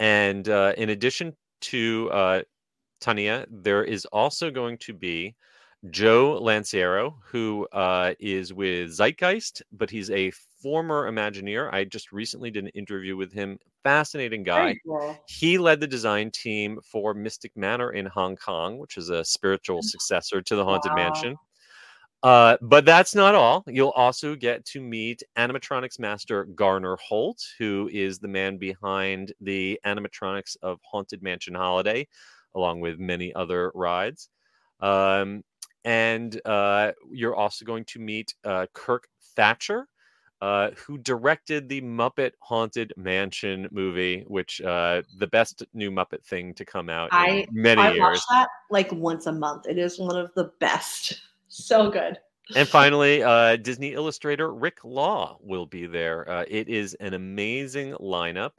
And in addition to Tania, there is also going to be Joe Lanciero, who is with Zeitgeist, but he's a former Imagineer. I just recently did an interview with him. Fascinating guy. Cool. He led the design team for Mystic Manor in Hong Kong, which is a spiritual successor to the Haunted Mansion. But that's not all. You'll also get to meet animatronics master Garner Holt, who is the man behind the animatronics of Haunted Mansion Holiday, along with many other rides. And you're also going to meet Kirk Thatcher, who directed the Muppet Haunted Mansion movie, which the best new Muppet thing to come out in many years. I watch that like once a month. It is one of the best. So good. And finally, Disney illustrator Rick Law will be there. It is an amazing lineup.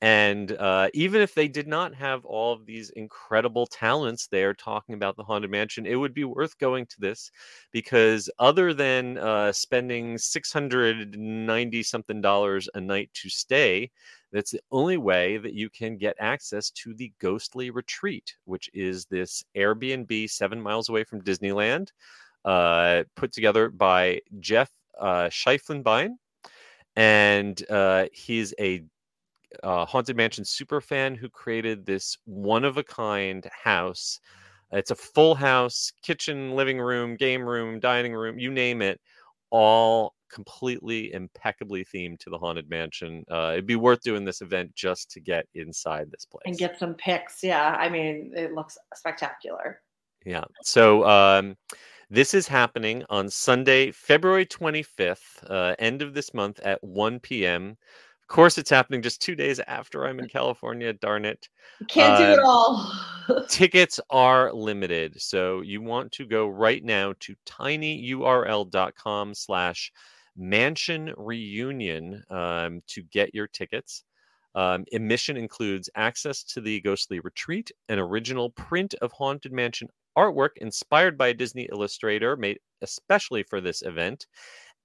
And even if they did not have all of these incredible talents there talking about the Haunted Mansion, it would be worth going to this, because other than spending $690-something a night to stay, that's the only way that you can get access to the Ghostly Retreat, which is this Airbnb 7 miles away from Disneyland, put together by Jeff Scheiflenbein. And he's a Haunted Mansion superfan who created this one-of-a-kind house. It's a full house, kitchen, living room, game room, dining room, you name it, all completely impeccably themed to the Haunted Mansion. It'd be worth doing this event just to get inside this place and get some pics. Yeah, I mean, it looks spectacular. Yeah. So this is happening on Sunday, February 25th, end of this month at 1 p.m. Of course, it's happening just 2 days after I'm in California. Darn it. Can't do it all. Tickets are limited. So you want to go right now to tinyurl.com/mansionreunion to get your tickets. Admission includes access to the Ghostly Retreat, an original print of Haunted Mansion artwork inspired by a Disney illustrator made especially for this event,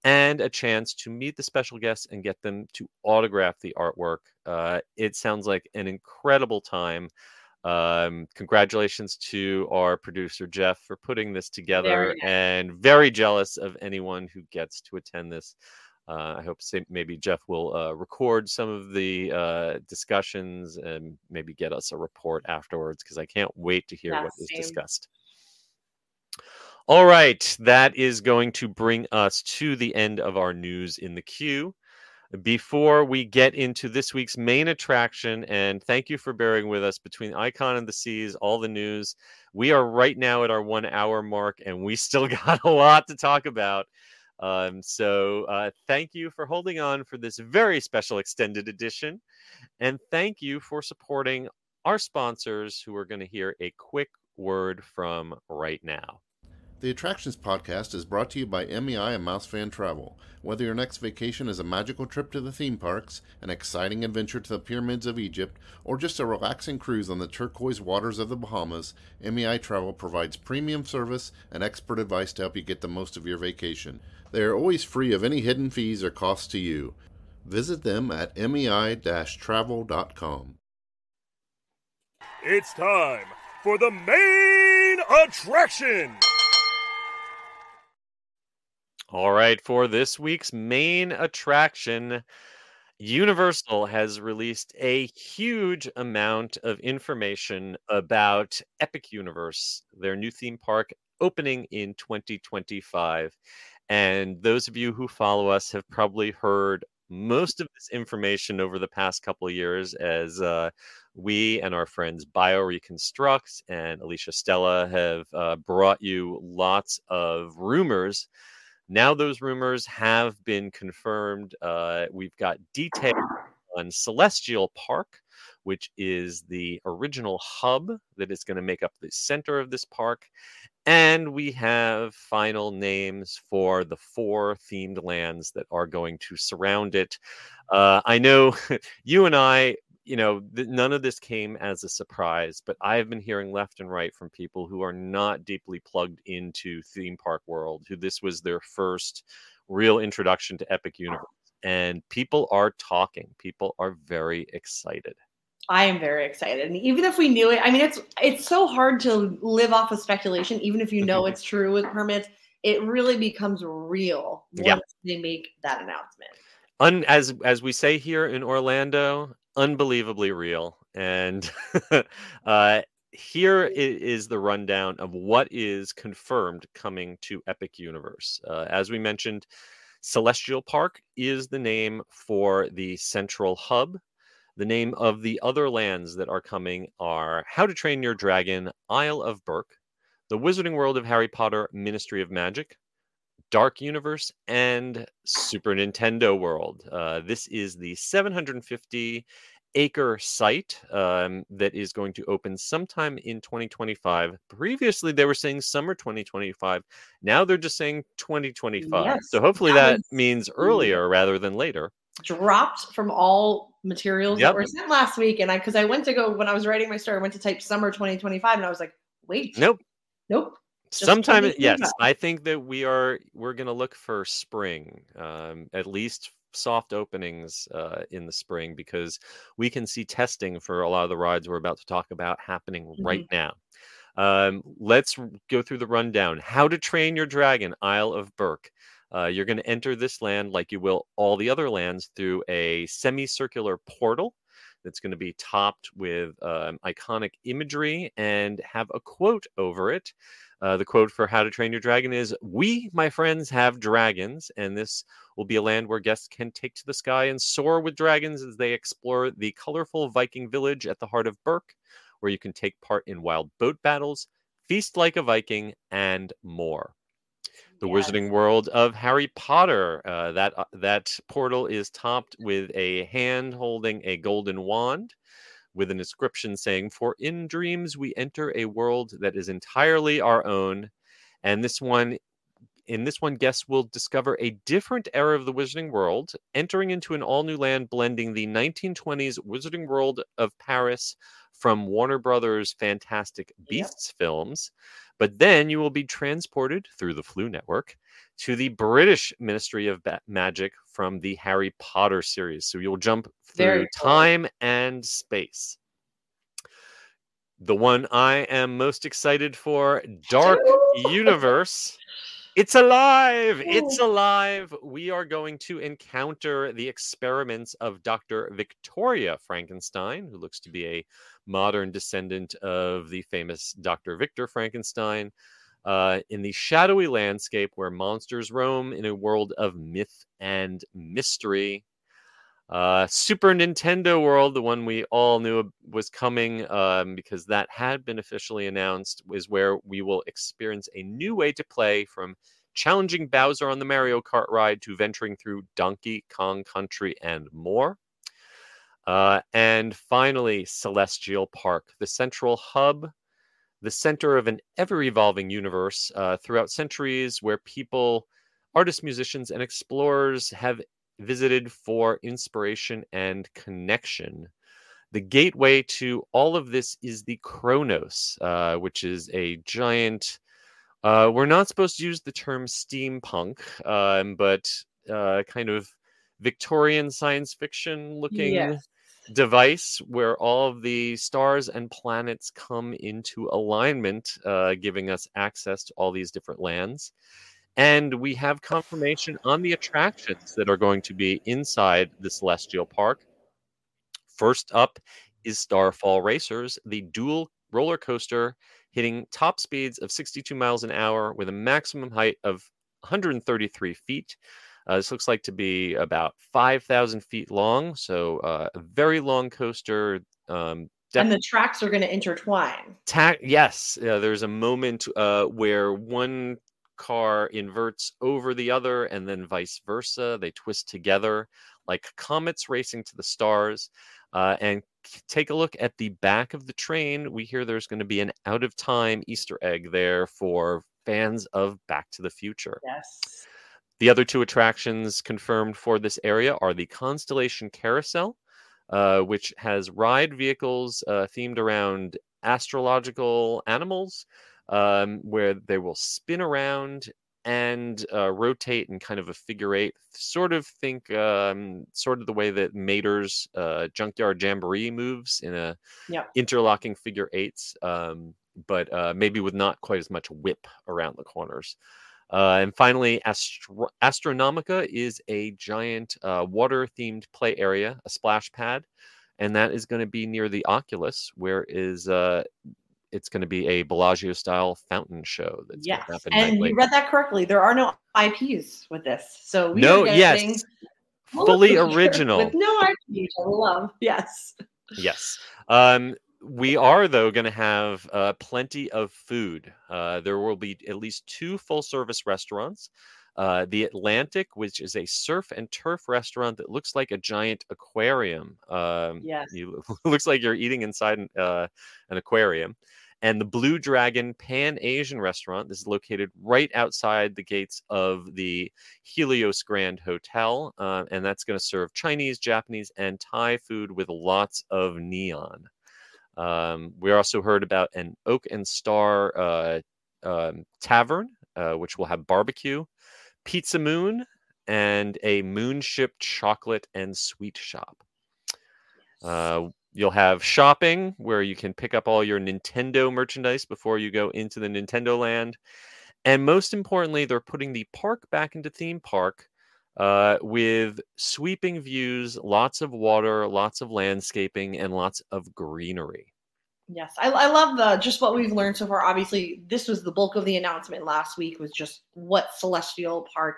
and a chance to meet the special guests and get them to autograph the artwork. It sounds like an incredible time. Congratulations to our producer, Jeff, for putting this together, and very jealous of anyone who gets to attend this. I hope maybe Jeff will record some of the discussions and maybe get us a report afterwards, because I can't wait to hear what is discussed. All right, that is going to bring us to the end of our news in the queue. Before we get into this week's main attraction, and thank you for bearing with us between Icon and the Seas, all the news, we are right now at our 1 hour mark, and we still got a lot to talk about. So thank you for holding on for this very special extended edition. And thank you for supporting our sponsors, who are going to hear a quick word from right now. The Attractions Podcast is brought to you by MEI and Mouse Fan Travel. Whether your next vacation is a magical trip to the theme parks, an exciting adventure to the pyramids of Egypt, or just a relaxing cruise on the turquoise waters of the Bahamas, MEI Travel provides premium service and expert advice to help you get the most of your vacation. They are always free of any hidden fees or costs to you. Visit them at MEI-travel.com. It's time for the main attraction! All right, for this week's main attraction, Universal has released a huge amount of information about Epic Universe, their new theme park opening in 2025. And those of you who follow us have probably heard most of this information over the past couple of years, as we and our friends BioReconstruct and Alicia Stella have brought you lots of rumors. Now those rumors have been confirmed. We've got details on Celestial Park, which is the original hub that is going to make up the center of this park. And we have final names for the four themed lands that are going to surround it. I know you and I, none of this came as a surprise, but I've been hearing left and right from people who are not deeply plugged into theme park world, who this was their first real introduction to Epic Universe. And people are talking. People are very excited. I am very excited. And even if we knew it, I mean, it's so hard to live off of speculation. Even if you know it's true with permits, it really becomes real once they make that announcement. As we say here in Orlando, unbelievably real. And here is the rundown of what is confirmed coming to Epic Universe. As we mentioned, Celestial Park is the name for the central hub. The name of the other lands that are coming are How to Train Your Dragon, Isle of Berk, The Wizarding World of Harry Potter, Ministry of Magic, Dark Universe, and Super Nintendo World. This is the 750-acre site that is going to open sometime in 2025. Previously, they were saying summer 2025. Now they're just saying 2025. Yes. So hopefully that means earlier rather than later. Dropped from all materials that were sent last week. And because I went to go, when I was writing my story, I went to type summer 2025, and I was like, wait. Nope. Just sometime, yes. I think that we're going to look for spring, at least soft openings in the spring, because we can see testing for a lot of the rides we're about to talk about happening right now. Let's go through the rundown. How to Train Your Dragon, Isle of Berk. You're going to enter this land like you will all the other lands through a semicircular portal that's going to be topped with iconic imagery and have a quote over it. The quote for How to Train Your Dragon is, "We, my friends, have dragons, and this will be a land where guests can take to the sky and soar with dragons as they explore the colorful Viking village at the heart of Berk, where you can take part in wild boat battles, feast like a Viking, and more." The Wizarding World of Harry Potter. That portal is topped with a hand holding a golden wand, with an inscription saying, "For in dreams we enter a world that is entirely our own." And in this one, guests will discover a different era of the Wizarding World, entering into an all-new land blending the 1920s Wizarding World of Paris from Warner Brothers' Fantastic Beasts films. But then you will be transported through the Flu Network to the British Ministry of Magic from the Harry Potter series. So you'll jump through time and space. The one I am most excited for, Dark Universe. It's alive! It's alive! We are going to encounter the experiments of Dr. Victoria Frankenstein, who looks to be a modern descendant of the famous Dr. Victor Frankenstein, in the shadowy landscape where monsters roam in a world of myth and mystery. Super Nintendo World, the one we all knew was coming because that had been officially announced, is where we will experience a new way to play, from challenging Bowser on the Mario Kart ride to venturing through Donkey Kong Country and more. And finally, Celestial Park, the central hub, the center of an ever-evolving universe throughout centuries, where people, artists, musicians, and explorers have visited for inspiration and connection. The gateway to all of this is the Kronos, which is a giant... we're not supposed to use the term steampunk, but kind of Victorian science fiction looking device where all of the stars and planets come into alignment, giving us access to all these different lands. And we have confirmation on the attractions that are going to be inside the Celestial Park. First up is Starfall Racers, the dual roller coaster hitting top speeds of 62 miles an hour with a maximum height of 133 feet. This looks like to be about 5,000 feet long, so a very long coaster. And the tracks are going to intertwine. There's a moment where one car inverts over the other, and then vice versa. They twist together like comets racing to the stars. And take a look at the back of the train. We hear there's going to be an out-of-time Easter egg there for fans of Back to the Future. Yes. The other two attractions confirmed for this area are the Constellation Carousel, which has ride vehicles themed around astrological animals, where they will spin around and rotate in kind of a figure eight. Sort of the way that Mater's Junkyard Jamboree moves in a interlocking figure eights, but maybe with not quite as much whip around the corners. And finally, Astronomica is a giant water-themed play area, a splash pad, and that is going to be near the Oculus, where is... it's going to be a Bellagio-style fountain show. That's going to happen nightly. You read that correctly. There are no IPs with this, so we are getting fully original with no IPs. I love yes. We are though going to have plenty of food. There will be at least 2 full-service restaurants. The Atlantic, which is a surf and turf restaurant that looks like a giant aquarium. It looks like you're eating inside an aquarium. And the Blue Dragon Pan-Asian restaurant. This is located right outside the gates of the Helios Grand Hotel. And that's going to serve Chinese, Japanese, and Thai food with lots of neon. We also heard about an Oak and Star tavern, which will have barbecue, Pizza Moon, and a Moonship chocolate and sweet shop. You'll have shopping where you can pick up all your Nintendo merchandise before you go into the Nintendo Land. And most importantly, they're putting the park back into theme park with sweeping views, lots of water, lots of landscaping, and lots of greenery. Yes, I love just what we've learned so far. Obviously, this was the bulk of the announcement last week, was just what Celestial Park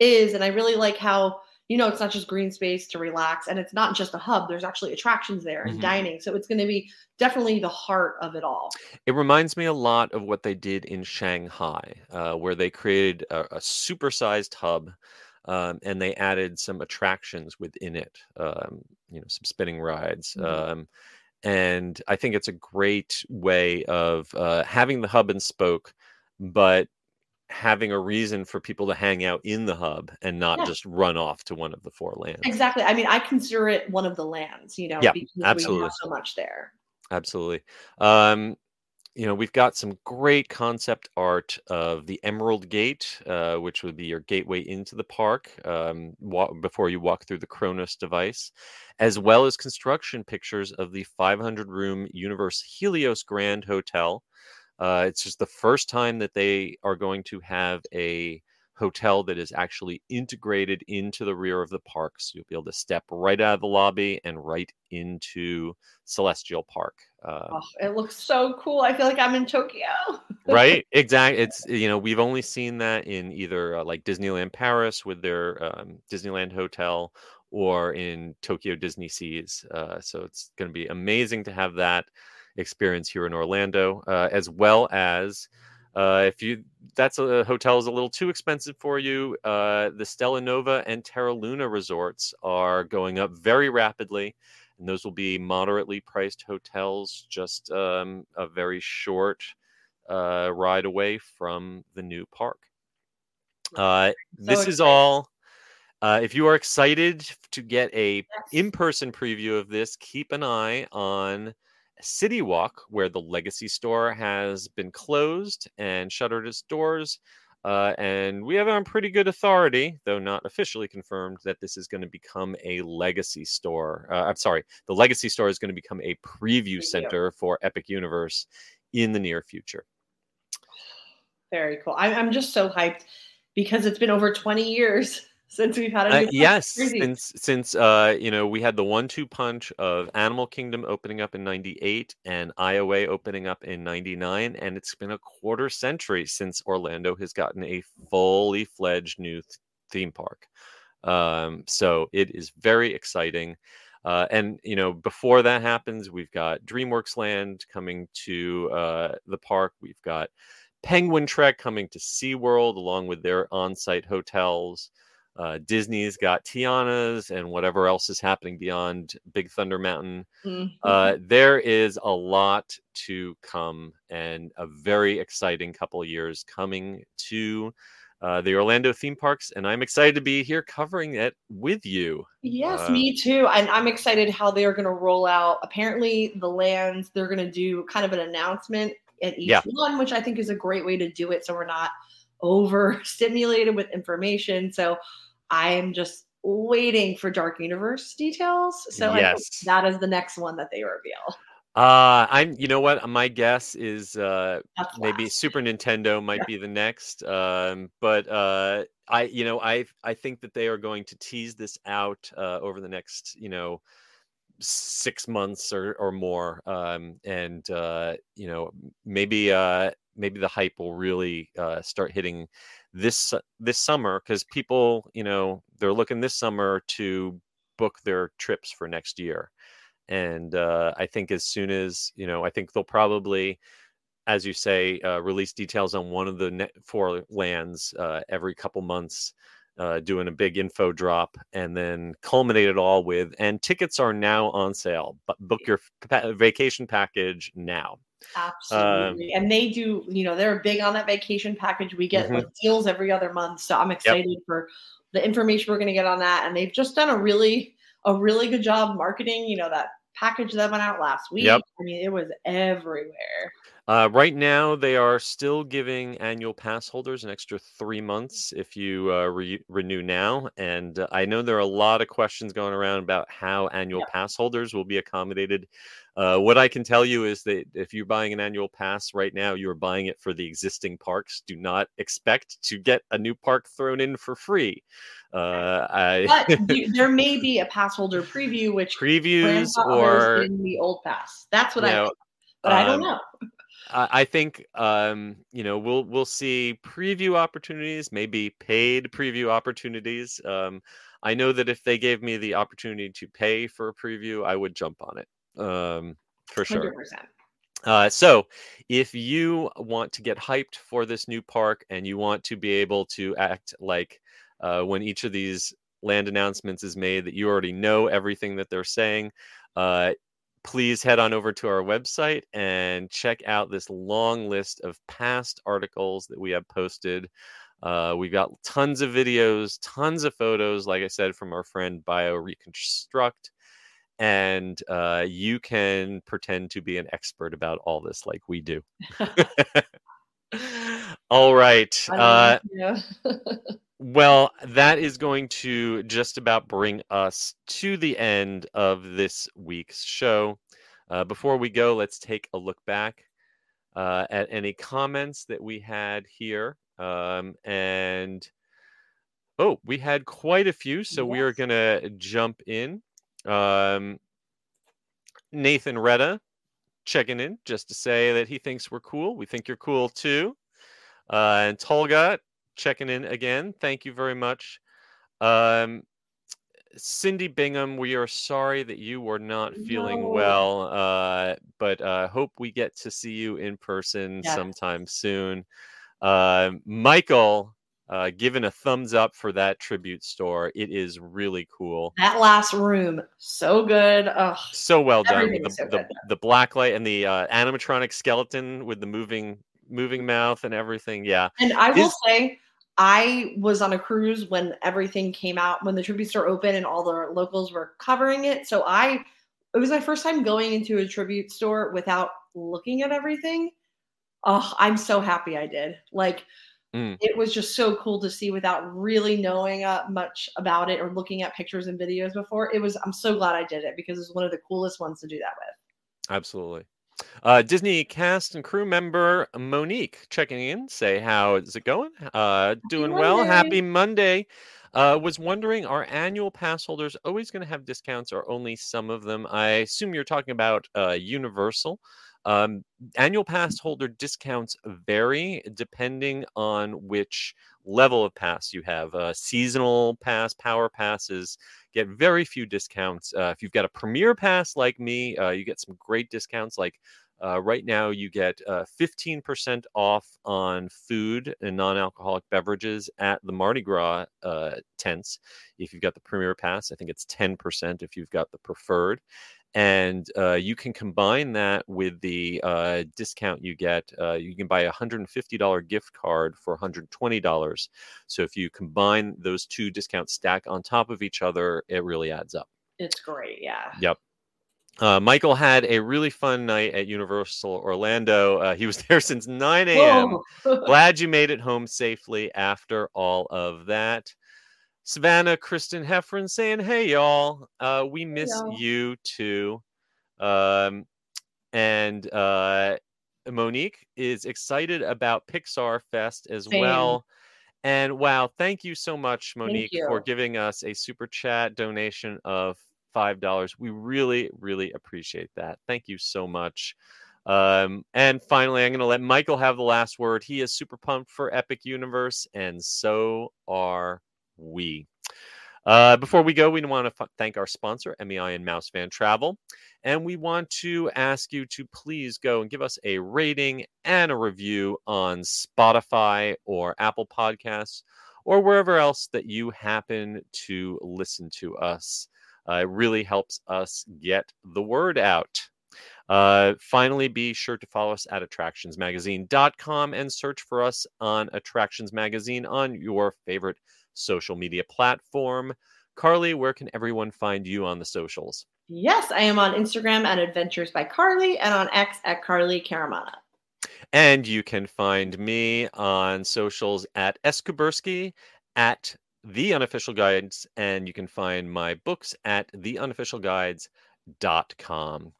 is. And I really like how, it's not just green space to relax. And it's not just a hub. There's actually attractions there and dining. So it's going to be definitely the heart of it all. It reminds me a lot of what they did in Shanghai, where they created a supersized hub. And they added some attractions within it, some spinning rides. And I think it's a great way of having the hub and spoke, but having a reason for people to hang out in the hub and not just run off to one of the 4 lands. Exactly. I mean, I consider it one of the lands, because we have so much there. Absolutely. you know, we've got some great concept art of the Emerald Gate, which would be your gateway into the park before you walk through the Kronos device, as well as construction pictures of the 500-room Universe Helios Grand Hotel. It's just the first time that they are going to have a hotel that is actually integrated into the rear of the park. So you'll be able to step right out of the lobby and right into Celestial Park. It looks so cool. I feel like I'm in Tokyo. Right. Exactly. It's, you know, we've only seen that in either like Disneyland Paris with their Disneyland Hotel, or in Tokyo Disney Seas. So it's going to be amazing to have that experience here in Orlando, as well as if hotel is a little too expensive for you, the Stella Nova and Terra Luna resorts are going up very rapidly, and those will be moderately priced hotels, just a very short ride away from the new park. This is all. If you are excited to get a in-person preview of this, keep an eye on City Walk, where the Legacy Store has been closed and shuttered its doors, and we have on pretty good authority, though not officially confirmed, that this is going to become a Legacy Store. The Legacy Store is going to become a preview center for Epic Universe in the near future. Very cool. I'm just so hyped because it's been over 20 years since we've had a new since we had the 1-2 punch of Animal Kingdom opening up in 98 and IOA opening up in 99, and it's been a quarter century since Orlando has gotten a fully fledged new theme park. So it is very exciting. And, you know, before that happens, we've got DreamWorks Land coming to the park. We've got Penguin Trek coming to SeaWorld along with their on-site hotels. Disney's got Tiana's and whatever else is happening beyond Big Thunder Mountain. Mm-hmm. There is a lot to come, and a very exciting couple of years coming to the Orlando theme parks. And I'm excited to be here covering it with you. Yes, me too. And I'm excited how they are going to roll out. Apparently the lands, they're going to do kind of an announcement at each one, which I think is a great way to do it. So we're not overstimulated with information. So I'm just waiting for Dark Universe details. So yes, that is the next one that they reveal. You know what? My guess is maybe Super Nintendo might be the next. I think that they are going to tease this out over the next, 6 months or more. Maybe the hype will really start hitting this summer, because people, they're looking this summer to book their trips for next year. And I think as soon as, I think they'll probably, as you say, release details on one of the 4 lands every couple months, doing a big info drop, and then culminate it all with, and tickets are now on sale, but book your vacation package now. Absolutely. And they do, they're big on that vacation package. We get deals every other month. So I'm excited for the information we're going to get on that. And they've just done a really good job marketing, that package that went out last week. Yep. I mean, it was everywhere. Right now, they are still giving annual pass holders an extra 3 months if you renew now. And I know there are a lot of questions going around about how annual pass holders will be accommodated. What I can tell you is that if you're buying an annual pass right now, you're buying it for the existing parks. Do not expect to get a new park thrown in for free. But there may be a pass holder preview, which previews or in the old pass. That's what I think. But I don't know. I think, we'll see preview opportunities, maybe paid preview opportunities. I know that if they gave me the opportunity to pay for a preview, I would jump on it for sure. 100%. So if you want to get hyped for this new park, and you want to be able to act like when each of these land announcements is made, that you already know everything that they're saying, please head on over to our website and check out this long list of past articles that we have posted. We've got tons of videos, tons of photos, like I said, from our friend BioReconstruct. And you can pretend to be an expert about all this like we do. All right. Well, that is going to just about bring us to the end of this week's show. Before we go, let's take a look back at any comments that we had here. And oh, we had quite a few, so yes. We are going to jump in. Nathan Retta checking in just to say that he thinks we're cool. We think you're cool too. And Tolga checking in again. Thank you very much. Cindy Bingham, we are sorry that you were not feeling well, but hope we get to see you in person sometime soon. Michael, given a thumbs up for that tribute store. It is really cool. That last room, so good. Ugh. So well done. The black light and the animatronic skeleton with the moving mouth and everything. Yeah. And I will say, I was on a cruise when everything came out, when the tribute store opened and all the locals were covering it. So it was my first time going into a tribute store without looking at everything. Oh, I'm so happy I did. It was just so cool to see without really knowing much about it or looking at pictures and videos before. I'm so glad I did it because it's one of the coolest ones to do that with. Absolutely. Disney cast and crew member Monique checking in. Say, how is it going? Doing well. Happy Monday. Was wondering, are annual pass holders always going to have discounts or only some of them? I assume you're talking about Universal. Annual pass holder discounts vary depending on which level of pass you have. Seasonal pass, power passes get very few discounts. If you've got a premier pass like me, you get some great discounts. Like right now you get 15% off on food and non-alcoholic beverages at the Mardi Gras tents. If you've got the premier pass, I think it's 10% if you've got the preferred. And you can combine that with the discount you get. You can buy a $150 gift card for $120. So if you combine those two discounts stack on top of each other, it really adds up. It's great. Yeah. Yep. Michael had a really fun night at Universal Orlando. He was there since 9 a.m. Glad you made it home safely after all of that. Savannah Kristen Heffron saying, hey, y'all, we miss you too. And Monique is excited about Pixar Fest as well. And wow, thank you so much, Monique, for giving us a super chat donation of $5. We really, really appreciate that. Thank you so much. And finally, I'm going to let Michael have the last word. He is super pumped for Epic Universe, and so are we. Before we go, we want to thank our sponsor, MEI and Mouse Fan Travel. And we want to ask you to please go and give us a rating and a review on Spotify or Apple Podcasts or wherever else that you happen to listen to us. It really helps us get the word out. Finally, be sure to follow us at attractionsmagazine.com and search for us on Attractions Magazine on your favorite social media platform. Carly, where can everyone find you on the socials? Yes, I am on Instagram at Adventures by Carly and on X at Carly Caramana. And you can find me on socials at Eskuberski, at The Unofficial Guides, and you can find my books at theunofficialguides.com.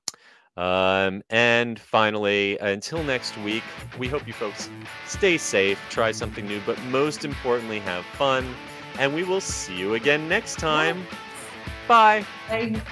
And finally, until next week, we hope you folks stay safe, try something new, but most importantly, have fun. And we will see you again next time. Bye. Bye.